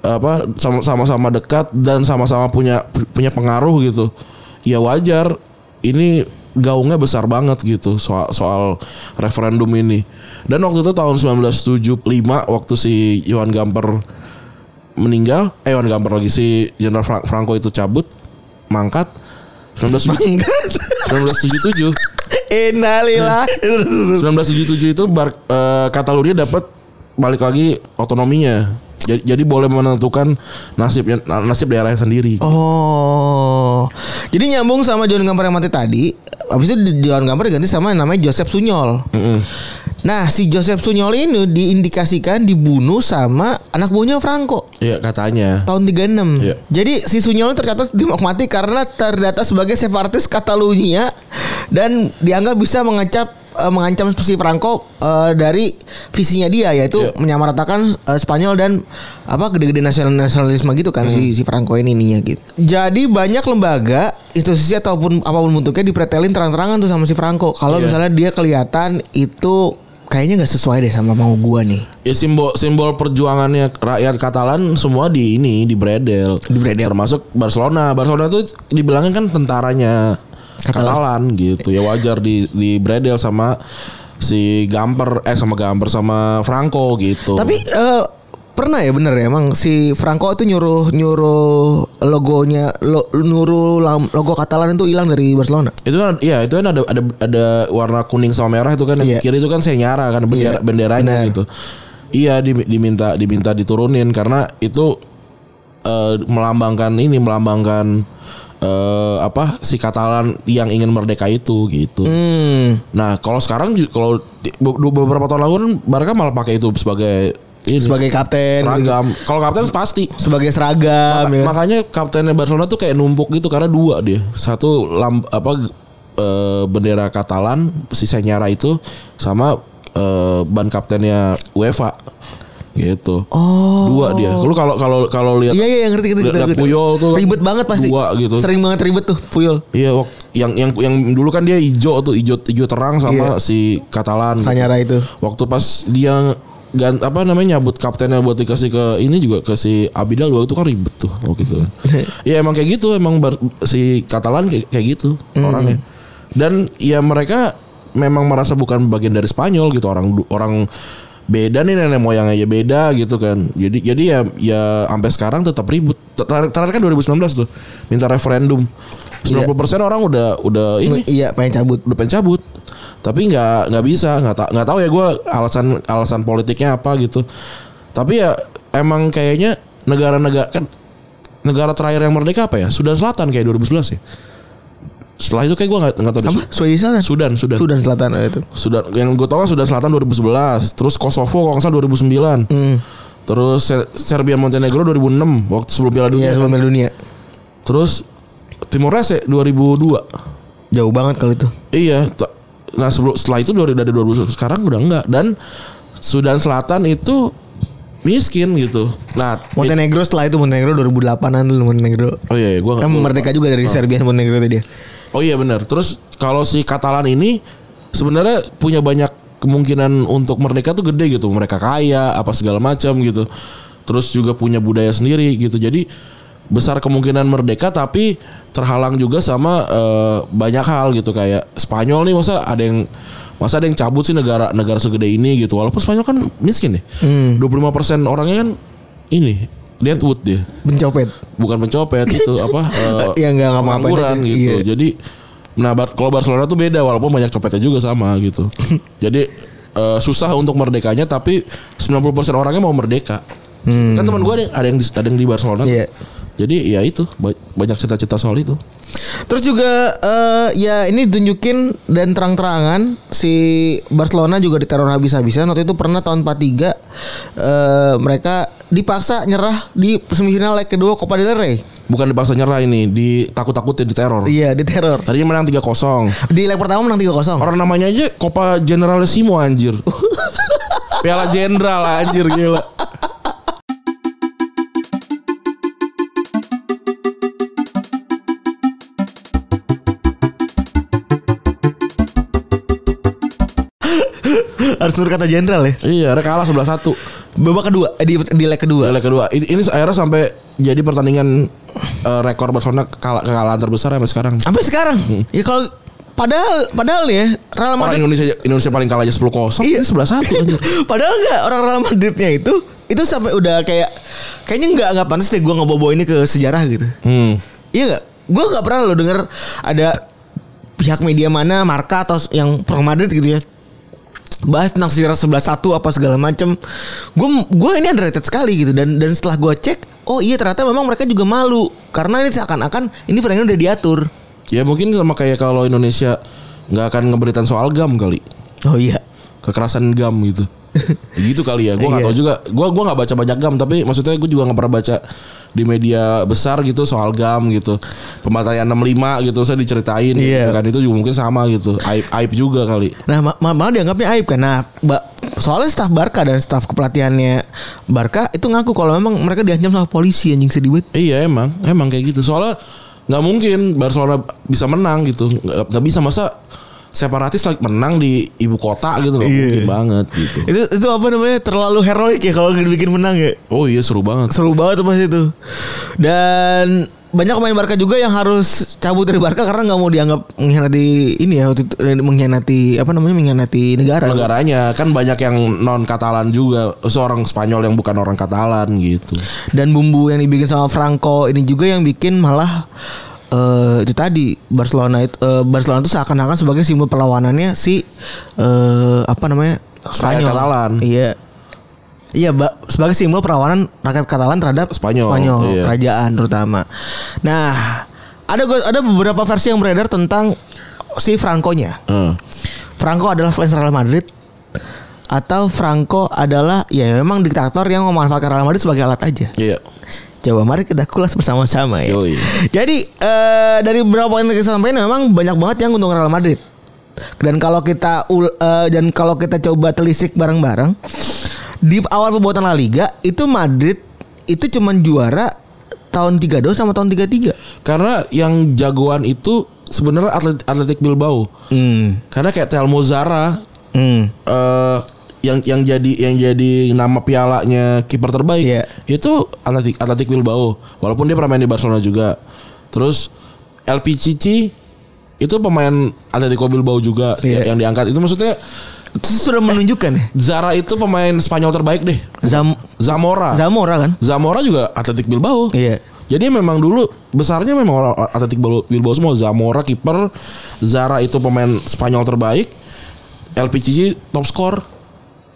Apa sama-sama dekat dan sama-sama punya pengaruh gitu. Ya wajar ini gaungnya besar banget gitu soal referendum ini. Dan waktu itu tahun 1975 waktu si Johan Gamper meninggal, Johan Gamper lagi si General Franco itu cabut, mangkat 1977. Innalillahi. 1977 itu Catalonia dapat balik lagi otonominya. Jadi boleh menentukan nasib daerahnya sendiri. Oh, jadi nyambung sama Joan Gamper yang mati tadi. Abis itu Joan Gamper diganti sama yang namanya Joseph Sunyol. Nah, si Joseph Sunyol ini diindikasikan dibunuh sama anak buahnya Franco. Iya, katanya. Tahun 36. Ya. Jadi si Sunyol tercatat mati karena terdata sebagai separatis Catalunya dan dianggap bisa mengancam si Franco dari visinya dia yaitu menyamaratakan Spanyol dan apa gede-gede nasionalisme gitu kan si Franco ininya gitu. Jadi banyak lembaga, institusi ataupun apapun bentuknya dipretelin terang-terangan tuh sama si Franco. Kalau misalnya dia kelihatan itu kayaknya nggak sesuai deh sama mau gua nih. Ya simbol perjuangannya rakyat Catalan semua di bredel. Termasuk Barcelona. Barcelona tuh dibilangin kan tentaranya Catalan gitu. Ya wajar di bredel sama si Gamper sama Franco gitu. Tapi pernah ya bener ya emang si Franco itu nyuruh logo Catalan itu hilang dari Barcelona. Itu kan iya itu kan ada warna kuning sama merah itu kan yang kiri itu kan Senyara kan benderanya gitu. Iya diminta diturunin karena itu melambangkan apa si Catalan yang ingin merdeka itu gitu. Nah kalau sekarang kalau beberapa tahun lalu Barca malah pakai itu sebagai kapten seragam. Kalau kapten pasti sebagai seragam. Makanya kaptennya Barcelona tuh kayak numpuk gitu karena dua dia. Satu bendera Catalan si Senyara itu sama ban kaptennya UEFA. Gitu. Oh. Dua dia. Lu kalau lihat Iya, ngerti. Puyol tuh ribet banget pasti. Dua gitu. Sering banget ribet tuh Puyol. Iya, yang dulu kan dia hijau terang sama si Catalan. Senyara gitu. Itu. Waktu pas dia apa namanya nyabut kaptennya buat dikasih ke ini juga ke si Abidal waktu itu kan ribet tuh waktu itu. Iya emang kayak gitu, emang si Catalan kayak gitu orangnya. Dan ya mereka memang merasa bukan bagian dari Spanyol gitu orang beda nih, nenek moyang aja beda gitu kan. Jadi ya sampai sekarang tetap ribut. Terakhir kan 2019 tuh minta referendum. 90% orang udah ini. Iya, pengen cabut. Tapi nggak bisa, nggak tahu ya gue alasan politiknya apa gitu. Tapi ya emang kayaknya negara-negara kan, negara terakhir yang merdeka apa ya? Sudan Selatan kayak 2011 ya. Setelah itu kayak gue nggak tahu. Apa? Sudan Selatan itu. Sudan yang gue tahu kan Sudan Selatan 2011, terus Kosovo kalau nggak salah 2009, terus Serbia Montenegro 2006 waktu sebelum Piala Dunia. Iya, sebelum Piala Dunia. Terus Timor Leste 2002. Jauh banget kalau itu. Iya. Nah setelah itu dari 2011 sekarang udah enggak, dan Sudan Selatan itu miskin gitu. Nah, Montenegro setelah itu Montenegro 2008-an dulu Montenegro. Oh iya, gua kan merdeka juga dari Serbia Montenegro tadi. Oh iya benar. Terus kalau si Catalan ini sebenarnya punya banyak kemungkinan untuk merdeka tuh gede gitu. Mereka kaya apa segala macam gitu. Terus juga punya budaya sendiri gitu. Jadi besar kemungkinan merdeka tapi terhalang juga sama banyak hal gitu, kayak Spanyol nih masa ada yang cabut sih negara segede ini gitu. Walaupun Spanyol kan miskin ya. 25% orangnya kan ini Deadwood dia. Pencopet. Bukan pencopet itu apa? Ya enggak ngapa-ngapain gitu. Iya. Jadi kalau Barcelona tuh beda walaupun banyak copetnya juga sama gitu. Jadi susah untuk merdekanya tapi 90% orangnya mau merdeka. Kan teman gue ada yang di Barcelona. Iya. Jadi ya itu banyak cerita-cerita soal itu. Terus juga ya ini ditunjukin dan terang-terangan si Barcelona juga diteror habis-habisan. Waktu itu pernah tahun 43 mereka dipaksa nyerah di semifinal leg kedua Copa del Rey. Bukan dipaksa nyerah ini, ditakut-takutin, diteror. Iya, diteror. Tadinya menang 3-0. Di leg pertama menang 3-0. Orang namanya aja Copa General Simo anjir. Piala Jenderal anjir gila. Harus nur kata jenderal ya. Iya, mereka kalah 11-1. Babak kedua di leg kedua. Di leg kedua. Ini akhirnya sampai jadi pertandingan rekor Barcelona kekalahan terbesar sampai sekarang. Sampai sekarang. Ya kalau padahal ya Real Madrid, orang Indonesia paling kalah aja 10-0. Iya, 11-1. Padahal enggak, orang Real Madridnya itu sampai udah kayaknya enggak pantas deh gue ngebobo ini ke sejarah gitu. Iya enggak? Gue enggak pernah lo denger ada pihak media mana, Marca atau yang pro Madrid gitu ya, bahas tentang sejarah 11-1 apa segala macem. Gue ini underrated sekali gitu, dan setelah gue cek, oh iya ternyata memang mereka juga malu karena ini seakan-akan ini pertandingan udah diatur. Ya mungkin sama kayak kalau Indonesia nggak akan ngeberitain soal GAM kali. Oh iya, kekerasan GAM gitu. Gitu kali ya. Gue nggak tahu juga. Gue nggak baca banyak GAM, tapi maksudnya gue juga nggak pernah baca di media besar gitu soal GAM gitu. Pembantaian 65 gitu saya diceritain kan itu juga mungkin sama gitu. Aib juga kali. Nah malah dianggapnya aib kan. Nah soalnya staf Barca dan staf kepelatihannya Barca itu ngaku kalau memang mereka diancam sama polisi, anjing sedih banget. Iya emang kayak gitu. Soalnya nggak mungkin Barcelona bisa menang gitu. Nggak bisa, masa separatis lagi menang di ibu kota gitu, nggak mungkin banget gitu. Itu apa namanya, terlalu heroik ya kalau dibikin menang ya. Oh iya, seru banget pas itu. Dan banyak pemain Barca juga yang harus cabut dari Barca karena nggak mau dianggap mengkhianati ini ya, mengkhianati negaranya. Kan banyak yang non Katalan juga, seorang Spanyol yang bukan orang Katalan gitu. Dan bumbu yang dibikin sama Franco ini juga yang bikin malah itu tadi Barcelona itu seakan-akan sebagai simbol perlawanannya si apa namanya Spanyol. Rakyat Katalan. Iya, sebagai simbol perlawanan rakyat Katalan terhadap Spanyol iya. Kerajaan terutama. Nah, ada beberapa versi yang beredar tentang si Franco-nya. Franco adalah fans Real Madrid atau Franco adalah ya memang diktator yang memanfaatkan Real Madrid sebagai alat aja. Iya. Coba mari kita kulas bersama-sama ya. Yoi. Jadi dari beberapa poin yang kita sampaikan memang banyak banget yang untung Real Madrid. Dan kalau kita coba telisik bareng-bareng di awal pembuatan La Liga itu Madrid itu cuman juara tahun 32 sama tahun 33. Karena yang jagoan itu sebenarnya Athletic Bilbao. Karena kayak Telmo Zarra. Yang jadi nama pialanya kiper terbaik itu Athletic Bilbao, walaupun dia pernah main di Barcelona juga. Terus El Pichichi itu pemain Atletico Bilbao juga yang diangkat. Itu maksudnya Itu sudah menunjukkan ya. Zara itu pemain Spanyol terbaik deh. Zamora. Zamora kan? Zamora juga Athletic Bilbao. Iya. Jadi memang dulu besarnya memang Athletic Bilbao semua. Zamora kiper, Zara itu pemain Spanyol terbaik, LPCG top score.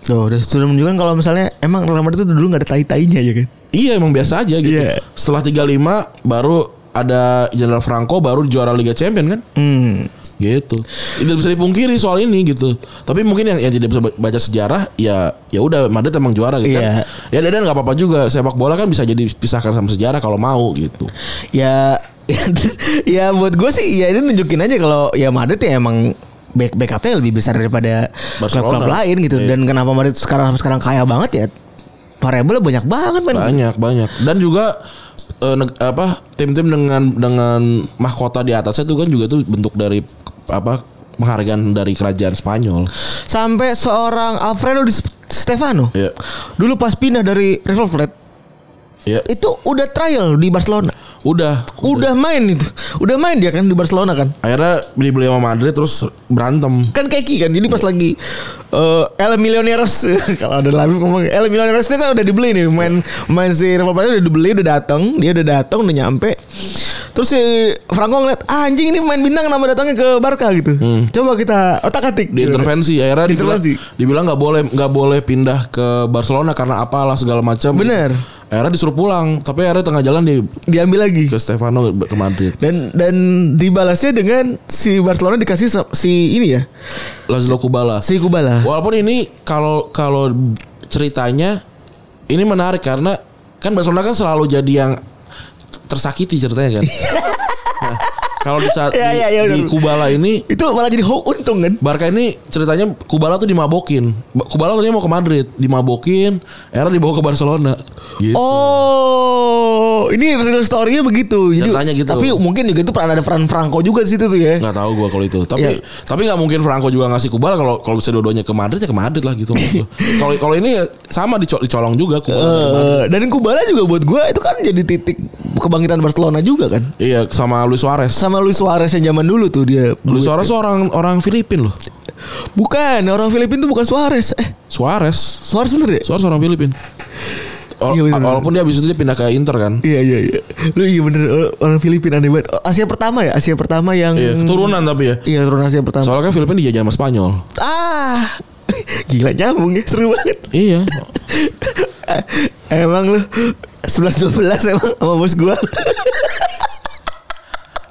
Tuh, sudah menunjukkan kalau misalnya emang Real Madrid itu dulu enggak ada tai-tainya aja kan. Iya, emang biasa aja gitu. Yeah. Setelah 35 baru ada General Franco, baru juara Liga Champions kan. Hmm. Gitu. Itu bisa dipungkiri soal ini gitu. Tapi mungkin yang tidak bisa baca sejarah ya udah Madrid emang juara gitu yeah. kan. Ya dan enggak apa-apa juga. Sepak bola kan bisa jadi pisahkan sama sejarah kalau mau gitu. Ya ya buat gue sih ya ini nunjukin aja kalau ya Madrid ya emang backupnya lebih besar daripada klub-klub lain gitu. Iya. Dan kenapa Madrid sekarang kaya banget ya? Variabelnya banyak banget kan. Banyak. Dan juga tim-tim dengan mahkota di atasnya itu kan juga tuh bentuk dari penghargaan dari kerajaan Spanyol. Sampai seorang Alfredo Di Stefano. Iya. Dulu pas pindah dari River Plate. Iya. Itu udah trial di Barcelona. Udah main itu. Udah main dia kan di Barcelona kan. Akhirnya beli sama Madrid terus berantem. Kan keki kan. Jadi pas lagi El Millonarios kalau ada lagi ngomong El Millonarios itu kan udah dibeli nih main si Real Madrid udah dibeli, udah datang, udah nyampe. Terus si Franco ngeliat anjing ini main bintang kenapa datangnya ke Barca gitu. Coba kita otak-atik diintervensi gitu. Akhirnya dibilang enggak boleh pindah ke Barcelona karena apalah segala macam. Bener. Akhirnya disuruh pulang, tapi akhirnya tengah jalan diambil lagi ke Stefano ke Madrid. Dan dibalasnya dengan si Barcelona dikasih si ini ya, Laszlo Kubala. Si Kubala. Walaupun ini kalau ceritanya ini menarik karena kan Barcelona kan selalu jadi yang tersakiti ceritanya kan. Nah, kalau di saat di Kubala ini itu malah jadi untung kan. Barca ini ceritanya Kubala tuh dimabokin. Kubala tadinya mau ke Madrid, dimabokin, akhirnya dibawa ke Barcelona. Gitu. Oh, ini real story-nya begitu. Ceritanya gitu. Tapi mungkin juga itu peran Franco juga di situ tuh ya. Enggak tahu gua kalau itu. Tapi enggak mungkin Franco juga ngasih Kubala kalau bisa dua-duanya ke Madrid ya ke Madrid lah gitu. Kalau ini sama dicolong juga Kubala. Dan Kubala juga buat gua itu kan jadi titik kebangkitan Barcelona juga kan. Iya, sama Luis Suarez. Luis Suarez yang zaman dulu tuh dia. Luis Suarez orang Filipin loh. Bukan, orang Filipin tuh bukan Suarez. Suarez bener ya? Suarez orang Filipin. Walaupun dia abis itu dia pindah ke Inter kan. Iya. Lu iya bener orang Filipin aneh banget. Asia pertama yang keturunan tapi ya. Iya, keturunan Asia pertama. Soalnya kan Filipin dijajah sama Spanyol. Gila nyambung ya, seru banget. Iya. Emang lu 11-12 emang sama bos gua.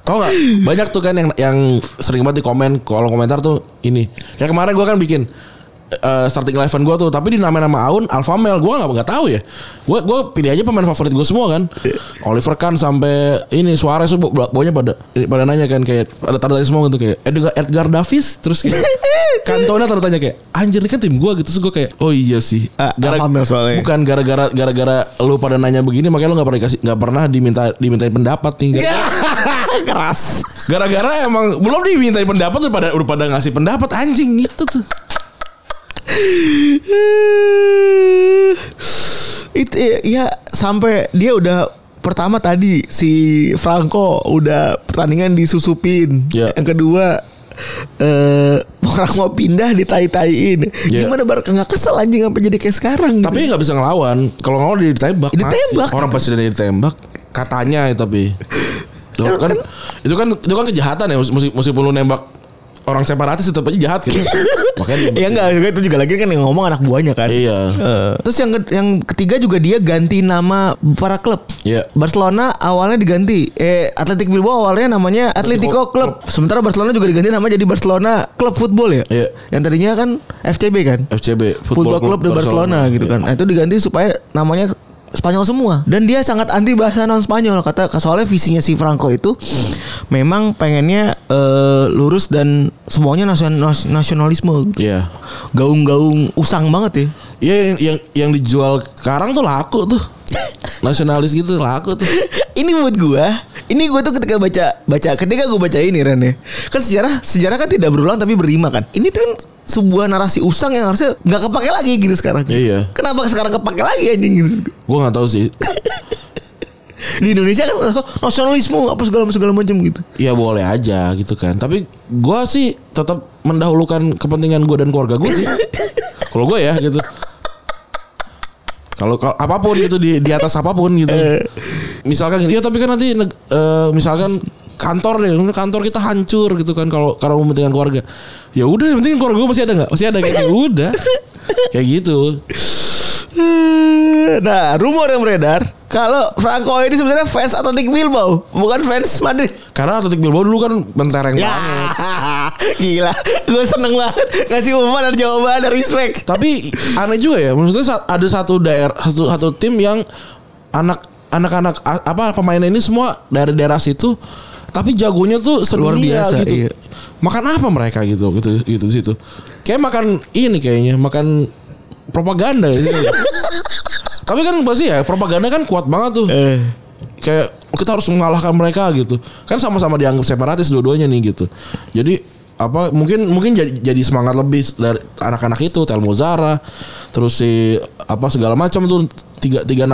Tau gak? Banyak tuh kan yang sering banget di komen kolom komentar tuh ini. Kayak kemarin gue kan bikin starting 11 gue tuh, tapi dinamain sama Aun Alfamel. Gue gak tahu ya. Gue pilih aja pemain favorit gue semua kan. Oliver Kahn sampai ini Suarez tuh bawahnya pada nanya kan kayak ada tanda tanya semua gitu kayak Edgar Davis terus kayak Cantona tanda tanya kayak anjir ini kan tim gue gitu. Terus gue kayak oh iya sih. Alfamel soalnya. Bukan gara-gara lu pada nanya begini makanya lu gak pernah dimintain pendapat nih. Keras. Gara-gara emang belum dimintain pendapat udah pada ngasih pendapat anjing gitu tuh. Itu ya sampai dia udah pertama tadi si Franco udah pertandingan disusupin. Yeah. Yang kedua orang mau pindah ditai-taiin. Yeah. Gimana Barca enggak kesel anjing sampai jadi kayak sekarang. Tapi enggak bisa ngelawan. Kalau ngelawan ditembak. Orang presidennya ditembak katanya ya, tapi Itu kan kejahatan ya meskipun lu nembak orang separatis tetap aja jahat gitu. Makanya ya enggak juga itu juga lagi kan yang ngomong anak buahnya kan. Iya. Terus yang ketiga juga dia ganti nama para klub. Iya. Barcelona awalnya diganti Athletic Bilbao awalnya namanya Atletico Club. Sementara Barcelona juga diganti nama jadi Barcelona Club Football ya. Iya. Yang tadinya kan FCB kan. FCB Football Club di Barcelona gitu kan. Nah, itu diganti supaya namanya Spanyol semua. Dan dia sangat anti bahasa non Spanyol. Kata soalnya visinya si Franco itu memang pengennya lurus dan semuanya nasionalisme. Iya. Yeah. Gaung-gaung usang banget ya. Iya yeah, yang dijual sekarang tuh laku tuh. Nasionalis gitu laku tuh. Ini buat gua. Ini gua tuh ketika ketika gua baca ini Ren ya. Kan sejarah kan tidak berulang tapi berima kan. Ini tuh kan sebuah narasi usang yang harusnya nggak kepake lagi gitu sekarang. Iya. Kenapa sekarang kepake lagi anjing gitu? Gue nggak tahu sih. di Indonesia kan nasionalisme apa segala macam gitu. Iya boleh aja gitu kan. Tapi gue sih tetap mendahulukan kepentingan gue dan keluarga gue sih. Kalau gue ya gitu. Kalau apapun gitu di atas apapun gitu. Misalkan ya tapi kan nanti misalkan kantor deh, kantor kita hancur gitu kan kalau karena kepentingan keluarga. Ya udah, yang penting keluarga gue masih ada nggak? Masih ada kayak udah. Kayak gitu. Nah, rumor yang beredar kalau Franco ini sebenarnya fans Athletic Bilbao, bukan fans Madrid. Karena Athletic Bilbao dulu kan bentereng ya, banget. Gila, gue seneng banget ngasih umpan dan jawaban dan respect. Tapi aneh juga ya, maksudnya ada satu daerah, satu tim yang anak-anak apa pemainnya ini semua dari daerah situ, tapi jagonya tuh luar biasa gitu. Iya. Makan apa mereka gitu situ. Kayak makan ini kayaknya, makan propaganda gitu. Tapi kan pasti ya propaganda kan kuat banget tuh. Kayak kita harus mengalahkan mereka gitu. Kan sama-sama dianggap separatis dua-duanya nih gitu. Jadi apa mungkin jadi semangat lebih dari anak-anak itu Telmo Zara, terus si apa segala macam tuh tiga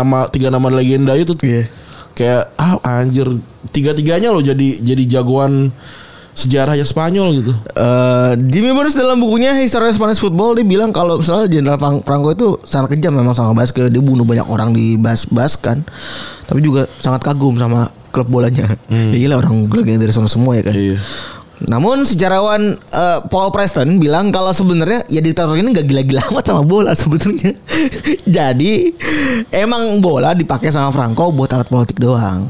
nama legenda itu. Yeah. Kayak anjir tiga-tiganya loh jadi jagoan sejarahnya Spanyol gitu. Jimmy Burns dalam bukunya History of Spanish Football dia bilang kalau misalnya General Franco itu sangat kejam memang sama Basque, dia bunuh banyak orang di Basque kan. Tapi juga sangat kagum sama klub bolanya. Ya gila orang legenda dari sana semua ya kan. Iya. Namun sejarawan Paul Preston bilang kalau sebenarnya ya diktator ini gak gila-gila amat sama bola sebetulnya. Jadi emang bola dipakai sama Franco buat alat politik doang.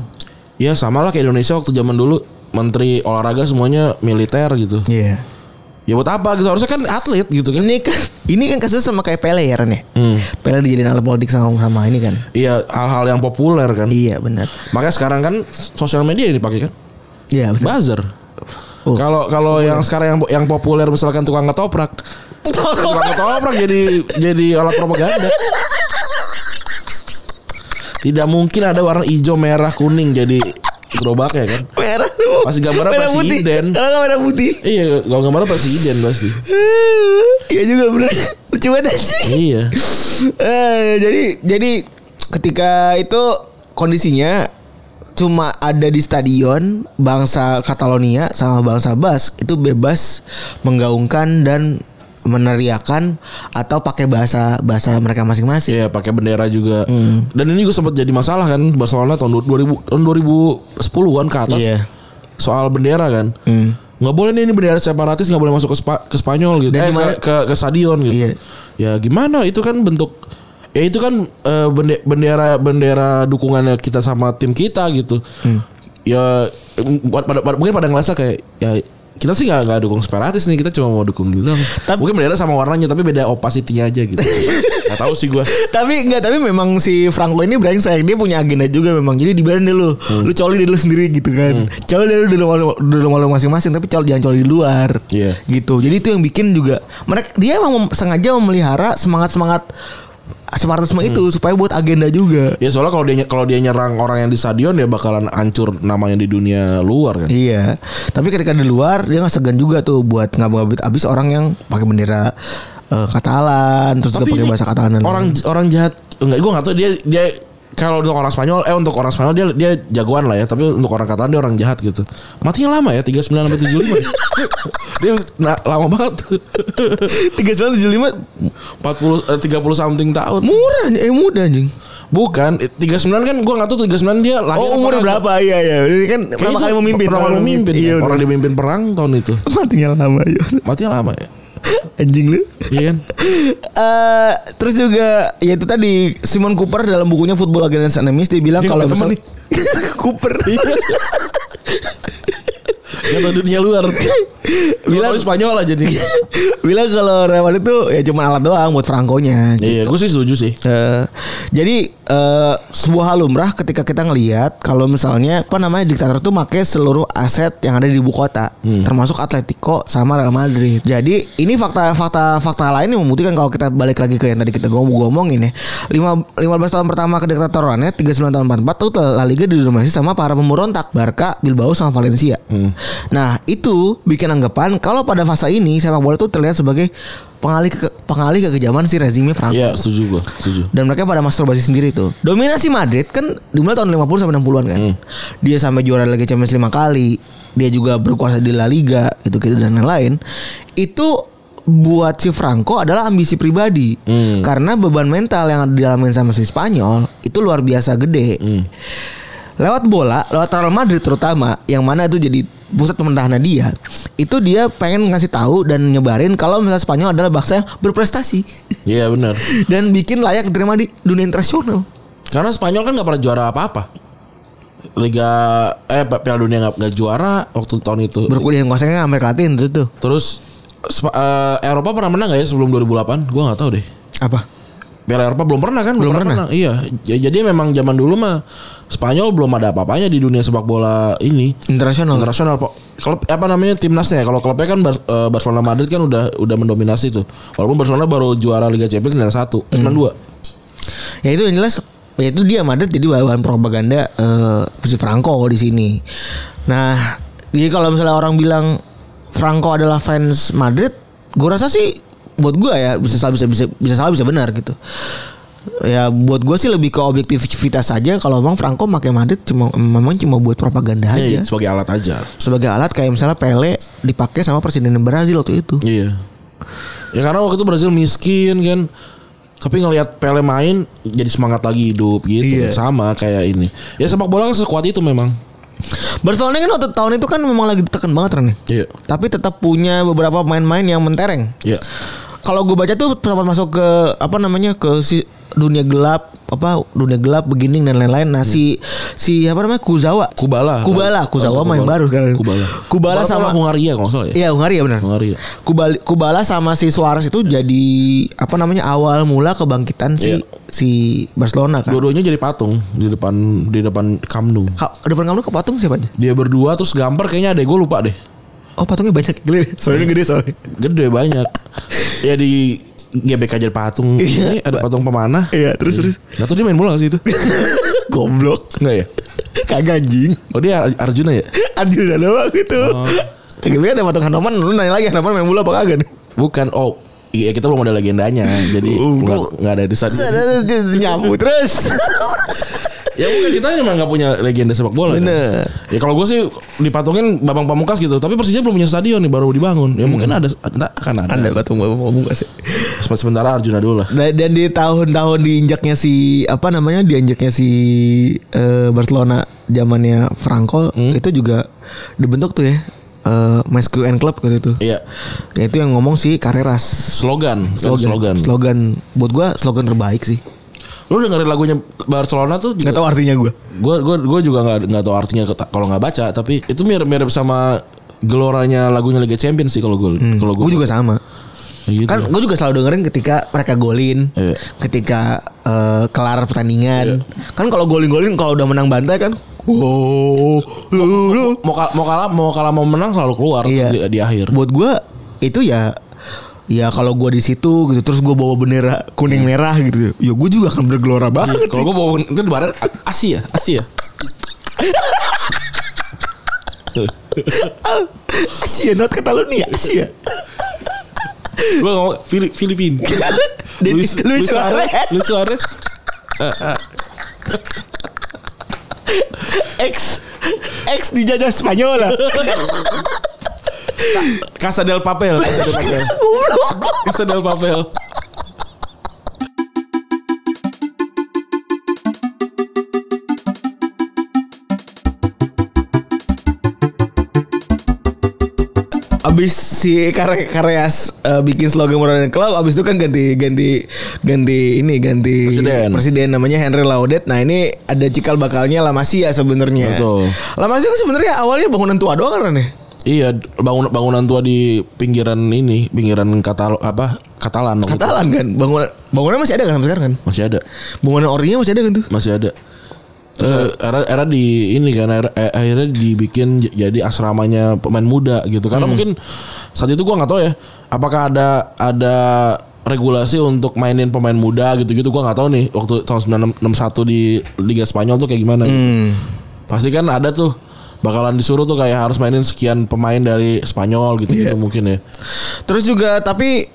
Ya sama lah kayak Indonesia waktu zaman dulu. Menteri olahraga semuanya militer gitu. Iya. Yeah. Ya buat apa gitu? Harusnya kan atlet gitu kan. Ini kan kasus sama kayak Pele ya Ren ya. Pele dijadiin alat politik sama ini kan. Iya, hal-hal yang populer kan. Iya, benar. Makanya sekarang kan sosial media yang dipakai kan. Iya, betul. Buzzer. Kalau yang sekarang yang populer misalkan tukang ketoprak. Tukang ketoprak jadi alat propaganda. Tidak mungkin ada warna hijau, merah, kuning jadi gerobak ya kan. Merah semua. Masih gambarnya presiden. Kalau enggak merah putih. Iya, kalau gambarnya presiden pasti. Iya juga benar. Lucu banget sih. Iya. Jadi ketika itu kondisinya cuma ada di stadion bangsa Catalonia sama bangsa Basque itu bebas menggaungkan dan meneriakan atau pakai bahasa mereka masing-masing. Iya, pakai bendera juga. Dan ini juga sempat jadi masalah kan Barcelona tahun 2010-an ke atas. Iya. Soal bendera kan. Nggak boleh nih ini bendera separatis nggak boleh masuk ke Spanyol gitu. Ke stadion gitu. Iya. Ya gimana itu kan bentuk ya itu kan bendera dukungannya kita sama tim kita gitu. Ya mungkin pada ngerasa kayak ya kita sih nggak dukung separatis nih, kita cuma mau dukung gitu. Mungkin bendera sama warnanya tapi beda opacity-nya aja gitu. Nggak tahu sih gue. Tapi memang si Franco ini brengsek, dia punya agenda juga memang. Jadi dibiarin deh lu, lu coli deh lu sendiri gitu kan. Coli deh lu di rumah masing-masing, tapi jangan coli di luar. Yeah. Gitu. Jadi itu yang bikin juga mereka dia emang sengaja memelihara separatisme itu supaya buat agenda juga. Ya soalnya kalau dia nyerang orang yang di stadion ya bakalan hancur namanya di dunia luar kan. Iya. Tapi ketika di luar dia nggak segan juga tuh buat ngabut-ngabut abis orang yang pakai bendera Catalan terus tapi juga pakai bahasa Catalan. Orang jahat. Enggak, gue nggak tahu dia kalau untuk orang Spanyol dia jagoan lah ya, tapi untuk orang Catalan dia orang jahat gitu. Matinya lama ya 39 sampai 75. Dia lama banget. 39 75 40 30 something tahun. Murah muda anjing. Bukan 39 kan gua enggak tahu 39 dia lahir. Oh umur berapa? Iya. Ini kan pertama kali memimpin. Iya, orang dia memimpin perang tahun itu. Matinya lama ya. Anjing lu. Iya kan? Terus juga ya itu tadi Simon Cooper dalam bukunya Football Against Enemies dia bilang kalau misalnya Cooper yang dunia luar bilang Spanyol aja nih. Bilang kalau Real Madrid itu ya cuma alat doang buat Franco-nya gitu. Iya, gue sih setuju sih. Jadi sebuah lumrah ketika kita ngelihat kalau misalnya diktator tuh make seluruh aset yang ada di ibu kota, termasuk Atletico sama Real Madrid. Jadi ini fakta-fakta lain yang membuktikan kalau kita balik lagi ke yang tadi kita ngomongin ya. 15 tahun pertama kediktatornya 39 tahun 44 tuh La Liga didominasi sama para pemberontak Barca, Bilbao sama Valencia. Nah itu bikin anggapan kalau pada fase ini sepak bola itu terlihat sebagai pengalih kekejaman si rezimnya Franco. Iya, setuju gua, setuju. Dan mereka pada masturbasi sendiri tuh. Dominasi Madrid kan dimulai tahun 50 sampai 60-an kan. Hmm. Dia sampai juara Liga Champions 5 kali. Dia juga berkuasa di La Liga gitu-gitu dan lain-lain. Itu buat si Franco adalah ambisi pribadi, karena beban mental yang dialami sama si Spanyol itu luar biasa gede. Lewat bola, lewat Real Madrid terutama, yang mana itu jadi pusat pemerintahannya dia, itu dia pengen ngasih tahu dan nyebarin kalau misalnya Spanyol adalah bangsa yang berprestasi. Iya, benar. Dan bikin layak diterima di dunia internasional. Karena Spanyol kan nggak pernah juara apa-apa. Liga Piala Dunia nggak juara waktu tahun itu. Berkuliah kuasanya Amerika Latin itu tuh. Terus Eropa pernah menang nggak ya sebelum 2008? Gua nggak tahu deh. Apa? Piala Eropa belum pernah kan? Belum pernah. Iya. Jadi memang zaman dulu mah Spanyol belum ada apa-apanya di dunia sepak bola ini. Internasional. Klub apa namanya timnasnya? Kalau klubnya kan Barcelona Madrid kan udah mendominasi tuh. Walaupun Barcelona baru juara Liga Champions 91, 92. Ya itu yang jelas. Ya itu dia Madrid jadi bahan propaganda si Franco di sini. Nah, jadi kalau misalnya orang bilang Franco adalah fans Madrid, gue rasa sih buat gue ya bisa salah bisa benar gitu. Ya buat gue sih lebih ke objektivitas saja kalau memang Franco pakai Madrid memang cuma buat propaganda aja. Sebagai alat aja. Sebagai alat kayak misalnya Pele dipakai sama presiden Brazil waktu itu. Iya. Ya karena waktu itu Brazil miskin kan. Tapi ngelihat Pele main jadi semangat lagi hidup gitu. Iya. Sama kayak ini. Ya sepak bola kan sekuat itu memang. Barcelona kan waktu tahun itu kan memang lagi ditekan banget Ren. Iya. Tapi tetap punya beberapa pemain-pemain yang mentereng. Iya. Kalau gue baca tuh sempat masuk ke dunia gelap beginning dan lain-lain. Nah Kubala main baru sekarang. Kubala sama Hungaria kalau salah ya. Iya Hungaria benar. Kubala sama si Suarez itu jadi awal mula kebangkitan si Barcelona kan. Dua-duanya jadi patung di depan Camp Nou. Depan Camp Nou ke patung siapa aja? Dia berdua terus Gamper kayaknya ada, gue lupa deh. Oh patungnya banyak gede. Soalnya gede banyak. Ya di GBK jadi patung. Iya, ini ada patung pemanah. Iya, terus. Enggak tahu dia main bola sih itu. Goblok. Enggak ya? Kagak anjing. Oh dia Arjuna ya? Arjuna doang gitu. Oh. GBK ada patung Hanoman, lu nanya lagi Hanoman main bola apa kagak nih? Bukan. Oh, iya kita belum ada legendanya. Jadi enggak ada desa. Nyamuk terus. Ya mungkin kita memang gak punya legenda sepak bola. Bener kan? Ya kalau gue sih dipatungin Bambang Pamungkas gitu. Tapi Persija belum punya stadion nih, baru dibangun. Ya mungkin akan ada patung Bambang Pamungkas ya. Sementara Arjuna dulu lah. Dan di tahun-tahun diinjaknya si Barcelona zamannya Franco itu juga dibentuk tuh ya Mascu and Club gitu itu. Iya. Ya itu yang ngomong si Carreras. Slogan. Buat gue slogan terbaik sih. Lu dengerin lagunya Barcelona tuh juga, gak tau artinya gue. Gue juga gak tau artinya kalau gak baca. Tapi itu mirip-mirip sama geloranya lagunya Liga Champions sih kalau gue. Gue juga sama gitu. Kan gue juga selalu dengerin ketika mereka golin. Iya. Ketika kelar pertandingan. Iya. Kan kalau golin-golin kalau udah menang bantai kan. Wow. Mau kalah mau menang selalu keluar. Iya. di akhir. Buat gue itu ya kalau gue di situ gitu terus gue bawa bendera kuning merah gitu, ya gue juga akan bergelora banget. Kalau gue bawa itu di barat Asia. Asia not Catalonia, Asia. Gue ngomong Filipin. Luis Suarez. Ex dijajah Spanyol lah. Casa del Papel. Casa del Papel. Abis si Carreras bikin slogan Modern Club, abis itu kan ganti presiden namanya Henry Laudet. Nah ini ada cikal bakalnya La Masia sebenarnya. La Masia kan sebenarnya awalnya bangunan tua doang kan nih. Iya, bangunan tua di pinggiran Catalan. Catalan kan, bangunan masih ada kan sampai sekarang kan? Masih ada. Bangunan orinya masih ada kan tuh? Masih ada. Era di ini kan akhirnya dibikin jadi asramanya pemain muda gitu. Karena mungkin saat itu gua nggak tahu ya, apakah ada regulasi untuk mainin pemain muda gitu-gitu, gua nggak tahu nih waktu tahun 1961 di Liga Spanyol tuh kayak gimana. Gitu. Pasti kan ada tuh bakalan disuruh tuh kayak harus mainin sekian pemain dari Spanyol gitu-gitu mungkin ya. Terus juga tapi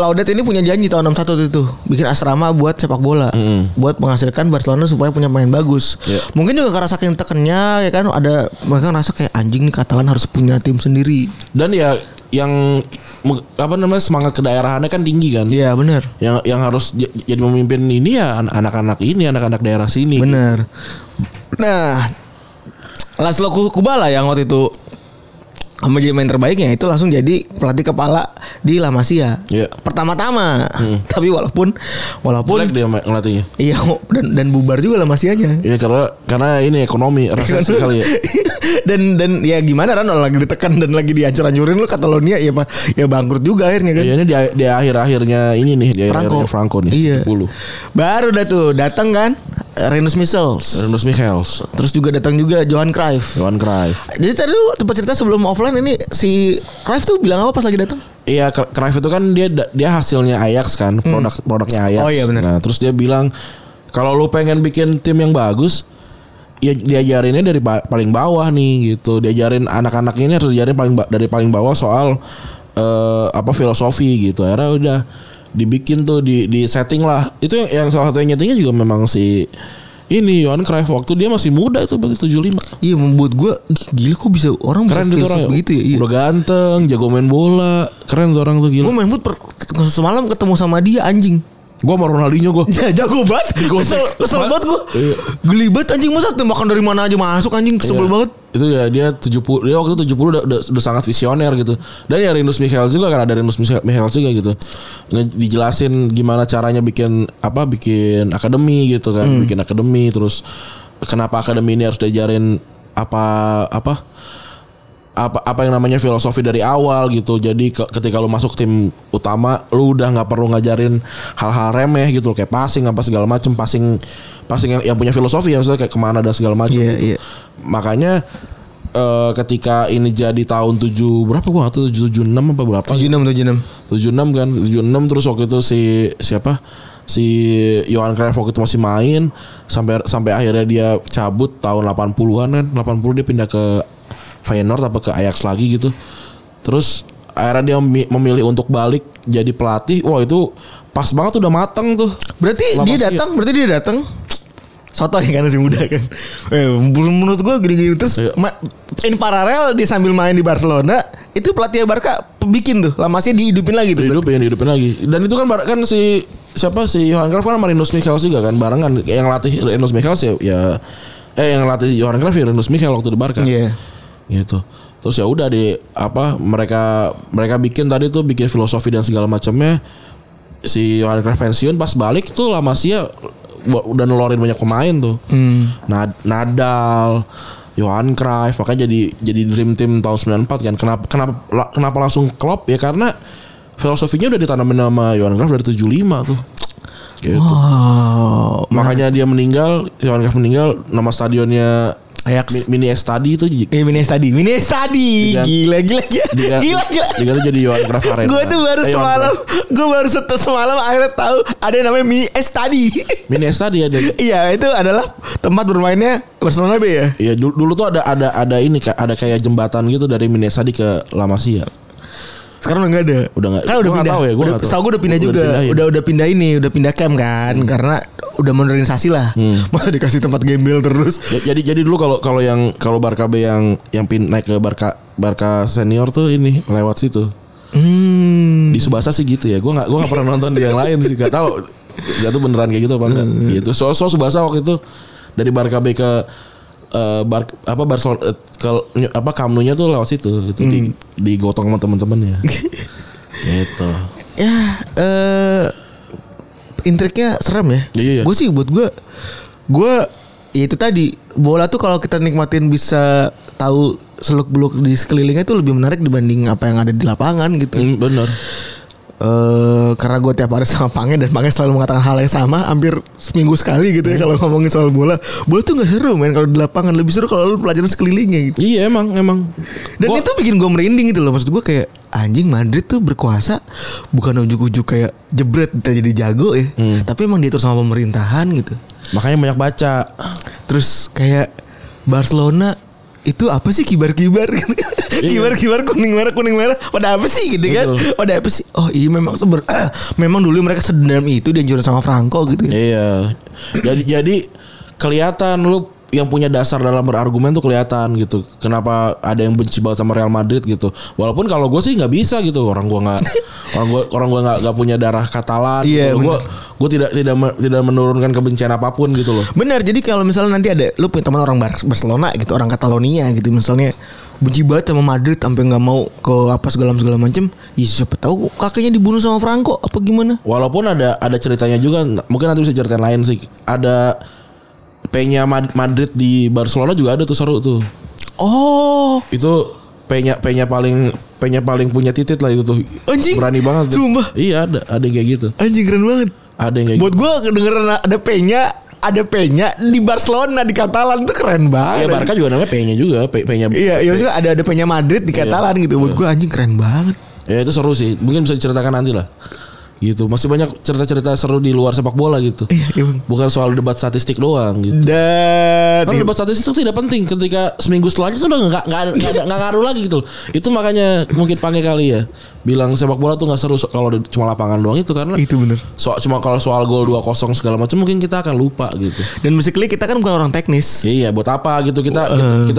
Laudet ini punya janji tahun 61 itu bikin asrama buat sepak bola, buat menghasilkan Barcelona supaya punya pemain bagus. Mungkin juga karena saking tekennya ya kan, ada mereka ngerasa kayak anjing nih Catalan harus punya tim sendiri. Dan ya yang apa namanya semangat kedaerahannya kan tinggi kan? Iya benar. Yang harus jadi memimpin ini ya anak-anak ini, anak-anak daerah sini. Benar. Nah, Laszlo Kubala yang waktu itu menjadi main terbaiknya itu langsung jadi pelatih kepala di La Masia. Yeah. Pertama-tama. Tapi walaupun jelek dia ngelatihnya. Iya, dan bubar juga La Masianya. Iya, karena ini ekonomi resesi kali ya. dan ya gimana kan lagi ditekan dan lagi dihancur-hancurin lu Catalonia ya bangkrut juga akhirnya kan. Iya, ini di akhir-akhirnya ini nih dia Franco nih. Iya. 10. Baru dah tuh datang kan Rinus Michels. Terus juga datang juga Johan Cruyff. Jadi tadi lu tempat cerita sebelum offline ini si Cruyff tuh bilang apa pas lagi datang? Iya, Cruyff itu kan dia hasilnya Ajax kan, produknya Ajax. Oh iya benar. Nah, terus dia bilang kalau lu pengen bikin tim yang bagus, ya diajarinnya dari paling bawah nih gitu. Diajarin anak-anaknya ini harus diajarin dari paling bawah soal filosofi gitu. Akhirnya udah dibikin tuh di setting lah. Itu yang salah satu yang nyetingnya juga memang si ini Johan Cruyff waktu dia masih muda itu berarti 75. Iya, membuat gue gila kok bisa orang keren bisa filsuf begitu ya. Iya. Udah ganteng, jago main bola, keren seorang tuh gila. Gue main foot semalam ketemu sama dia anjing. Gue sama Ronaldinho gue. Ya, jago banget. Kesel banget gue. Iya. Geli banget anjing, masa tembakan dari mana aja masuk anjing, kesel banget. Itu ya dia waktu 70 udah sangat visioner gitu. Dan ya Rinus Michels juga gitu. Dijelasin gimana caranya bikin akademi gitu kan, bikin akademi, terus kenapa akademi ini harus diajarin apa yang namanya filosofi dari awal gitu. Jadi ketika lu masuk tim utama lu udah enggak perlu ngajarin hal-hal remeh gitu kayak passing apa segala macam, passing yang punya filosofi ya, maksudnya kayak kemana dan segala macam gitu. Yeah. Makanya ketika ini jadi tahun 7 berapa gua, 76 apa berapa? 76 kan, 76 terus waktu itu si Johan Cruyff waktu itu masih main sampai akhirnya dia cabut tahun 80-an kan. 80 dia pindah ke Feyenoord apa ke Ajax lagi gitu. Terus akhirnya dia memilih untuk balik jadi pelatih. Wah, itu pas banget udah mateng tuh. Berarti dia datang. Soto ya kan masih muda kan. Menurut gue gini-gini terus in paralel dia sambil main di Barcelona, itu pelatih Barca bikin tuh La Masia dihidupin lagi tuh. Dihidupin lagi. Dan itu kan si Johan Cruyff kan sama Rinus Michels juga kan barengan. Yang latih Rinus Michels yang latih Johan Cruyff ya Rinus Michels waktu di Barca. Iya. Yeah. Gitu. Terus ya udah mereka bikin filosofi dan segala macamnya. Si Johan Cruyff pensiun, pas balik tuh La Masia udah ngeluarin banyak pemain tuh. Nadal, Johan Cruyff, makanya jadi dream team tahun 94 kan. Kenapa langsung Klopp ya, karena filosofinya udah ditanamin sama Johan Cruyff dari 75 tuh. Gitu. Wow. Makanya dia meninggal, Johan Cruyff meninggal, nama stadionnya Ajax. Mini Estadi. Gila. Diganti jadi Johan Cruyff Arena. Gue tuh baru semalam akhirnya tahu ada yang namanya Mini Estadi ada. Iya, itu adalah tempat bermainnya Barcelona B ya. Iya, dulu tuh ada kayak jembatan gitu dari Mini Estadi ke La Masia. Sekarang enggak ada. Udah enggak. Kan udah pindah. Tahu ya, udah pindah juga. Udah pindah camp kan, karena udah modernisasi lah. Masa dikasih tempat gembel terus. Jadi dulu kalau Barca B yang naik ke Barca senior tuh ini lewat situ. Di Subasa sih gitu ya. Gua enggak pernah nonton di yang lain sih, enggak tahu. Enggak tuh beneran kayak gitu apa enggak. Gitu. So Subasa waktu itu dari Barca B ke Barcelona Camp Nou-nya tuh lewat situ gitu, digotong sama teman-temannya. Gitu. Ya intriknya serem ya. Iya. Gue sih buat gue ya itu tadi, bola tuh kalau kita nikmatin bisa tahu seluk-beluk di sekelilingnya itu lebih menarik dibanding apa yang ada di lapangan gitu. Bener. Karena gue tiap hari sama Pange, dan Pange selalu mengatakan hal yang sama hampir seminggu sekali gitu ya. Kalau ngomongin soal bola tuh nggak seru men kalau di lapangan, lebih seru kalau lu pelajaran sekelilingnya gitu. Iya emang. Dan itu bikin gue merinding gitu loh, maksud gue kayak anjing Madrid tuh berkuasa bukan ujuk-ujuk kayak jebret jadi jago ya, tapi emang diatur sama pemerintahan gitu. Makanya banyak baca. Terus kayak Barcelona itu apa sih kibar-kibar gitu kan. Kibar-kibar kuning merah pada apa sih gitu kan. Betul. Pada apa sih. Oh iya memang memang dulu mereka sedendam itu dianjurin sama Franco gitu. Iya. Jadi kelihatan lu yang punya dasar dalam berargumen tuh kelihatan gitu. Kenapa ada yang benci banget sama Real Madrid gitu. Walaupun kalau gue sih nggak bisa gitu. Orang gue nggak punya darah Catalan. Iya, gitu. Gue tidak menurunkan kebencian apapun gitu loh. Benar. Jadi kalau misalnya nanti ada lu punya teman orang Barcelona gitu, orang Catalonia gitu misalnya, benci banget sama Madrid sampai nggak mau ke apa segala macam. Ya siapa tahu kakeknya dibunuh sama Franco apa gimana? Walaupun ada ceritanya juga. Mungkin nanti bisa ceritain lain sih. Ada P-nya Madrid di Barcelona juga ada tuh seru tuh. Oh, itu P-nya paling punya titik lah itu tuh. Anjing. Berani banget. Sumpah. Iya ada yang kayak gitu. Anjing keren banget. Ada yang kayak buat gitu. Buat gue kedengeran ada P-nya di Barcelona di Catalan tuh keren banget. Iya, Barca juga namanya P-nya juga, P-nya. Iya, maksudnya ada P-nya Madrid di Catalan iya, gitu. Buat gue anjing keren banget. Ya itu seru sih. Mungkin bisa diceritakan nanti lah. Gitu masih banyak cerita-cerita seru di luar sepak bola gitu. Iya. Bukan soal debat statistik doang gitu. Karena debat statistik itu tidak penting ketika seminggu setelahnya itu udah nggak ngaruh lagi gitu. Itu makanya mungkin Pange kali ya bilang sepak bola tuh nggak seru kalau cuma lapangan doang itu karena. Itu benar. Cuma kalau soal gol 2-0 segala macam mungkin kita akan lupa gitu. Dan basically kita kan bukan orang teknis. Iya buat apa gitu kita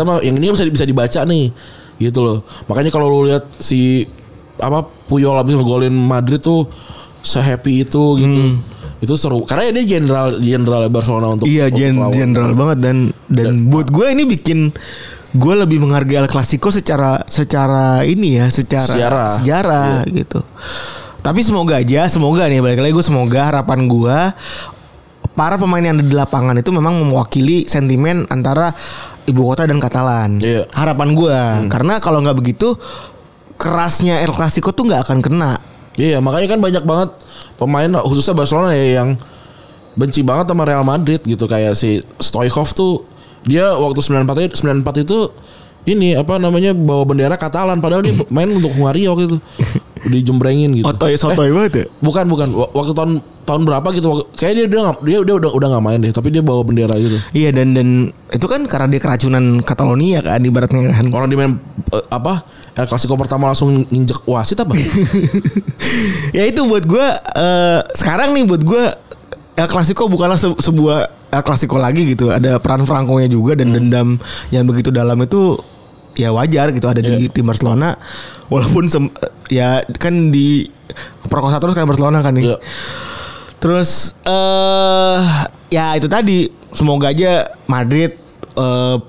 mah yang ini bisa dibaca nih gitu loh. Makanya kalau lu lihat si Puyol habis ngegolin Madrid tuh se-happy itu gitu. Itu seru karena dia general Barcelona untuk iya general banget dan buat gue ini bikin gue lebih menghargai El Clasico secara sejarah iya. Gitu. Tapi semoga nih balik lagi semoga harapan gue para pemain yang ada di lapangan itu memang mewakili sentimen antara ibu kota dan Catalan. Iya. Harapan gue karena kalau nggak begitu kerasnya El Clasico tuh nggak akan kena. Iya makanya kan banyak banget pemain khususnya Barcelona ya yang benci banget sama Real Madrid gitu. Kayak si Stoichkov tuh dia waktu 94 itu ini apa namanya bawa bendera Catalan padahal dia main untuk Hungaria waktu itu. Dijembrengin gitu. Sotoy banget ya? Bukan waktu tahun berapa gitu kayaknya dia udah enggak main deh tapi dia bawa bendera gitu. Iya dan itu kan karena dia keracunan Catalonia kan ibaratnya kan. Orang di main El Clasico pertama langsung nginjek wasit apa? Ya itu buat gue sekarang nih buat gue El Clasico bukanlah sebuah El Clasico lagi gitu. Ada peran Franco-nya juga dan dendam yang begitu dalam itu ya wajar gitu ada di tim Barcelona walaupun ya kan di perkosa terus kayak Barcelona kan nih. Yeah. Terus ya itu tadi semoga aja Madrid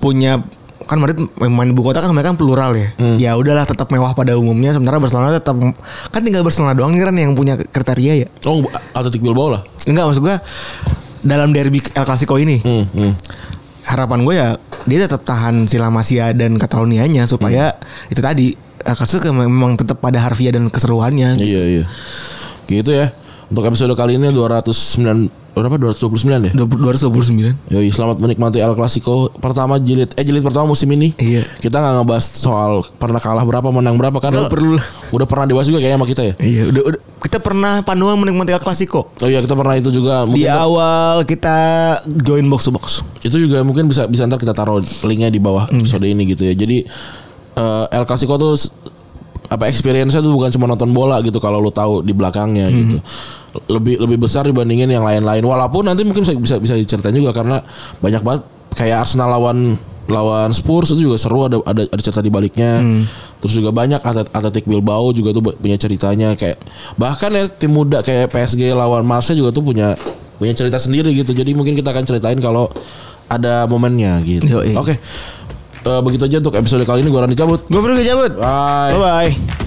punya kan Madrid main ibu kota kan mereka kan plural ya. Ya udahlah tetap mewah pada umumnya sementara Barcelona tetap kan tinggal Barcelona doang nih kan yang punya kriteria ya. Oh, Athletic Bilbao lah. Enggak maksud gua dalam derby El Clasico ini. Harapan gue ya dia tetap tahan si La Masia dan Katalonianya supaya itu tadi El Clasico memang tetap pada harfiah dan keseruannya. Gitu. Iya. Gitu ya. Untuk episode kali ini 229 ya? 229. Yoi, selamat menikmati El Clasico pertama jilid pertama musim ini. Iya. Kita enggak ngebahas soal pernah kalah berapa, menang berapa karena perlu udah pernah dibahas juga kayaknya sama kita ya. Iya, udah kita pernah panduan menikmati El Clasico. Oh iya, kita pernah itu juga mungkin di awal kita join box to box. Itu juga mungkin bisa ntar kita taruh linknya di bawah episode ini gitu ya. Jadi El Clasico tuh apa experience-nya tuh bukan cuma nonton bola gitu kalau lu tahu di belakangnya gitu. Lebih besar dibandingin yang lain-lain walaupun nanti mungkin bisa diceritain juga karena banyak banget kayak Arsenal lawan Spurs itu juga seru ada cerita di baliknya. Terus juga banyak Athletic Bilbao juga tuh punya ceritanya kayak bahkan ya tim muda kayak PSG lawan Marseille juga tuh punya cerita sendiri gitu. Jadi mungkin kita akan ceritain kalau ada momennya gitu. Oke. Begitu aja untuk episode kali ini. Gue Randy cabut. Gue Ferry cabut. Bye. Bye.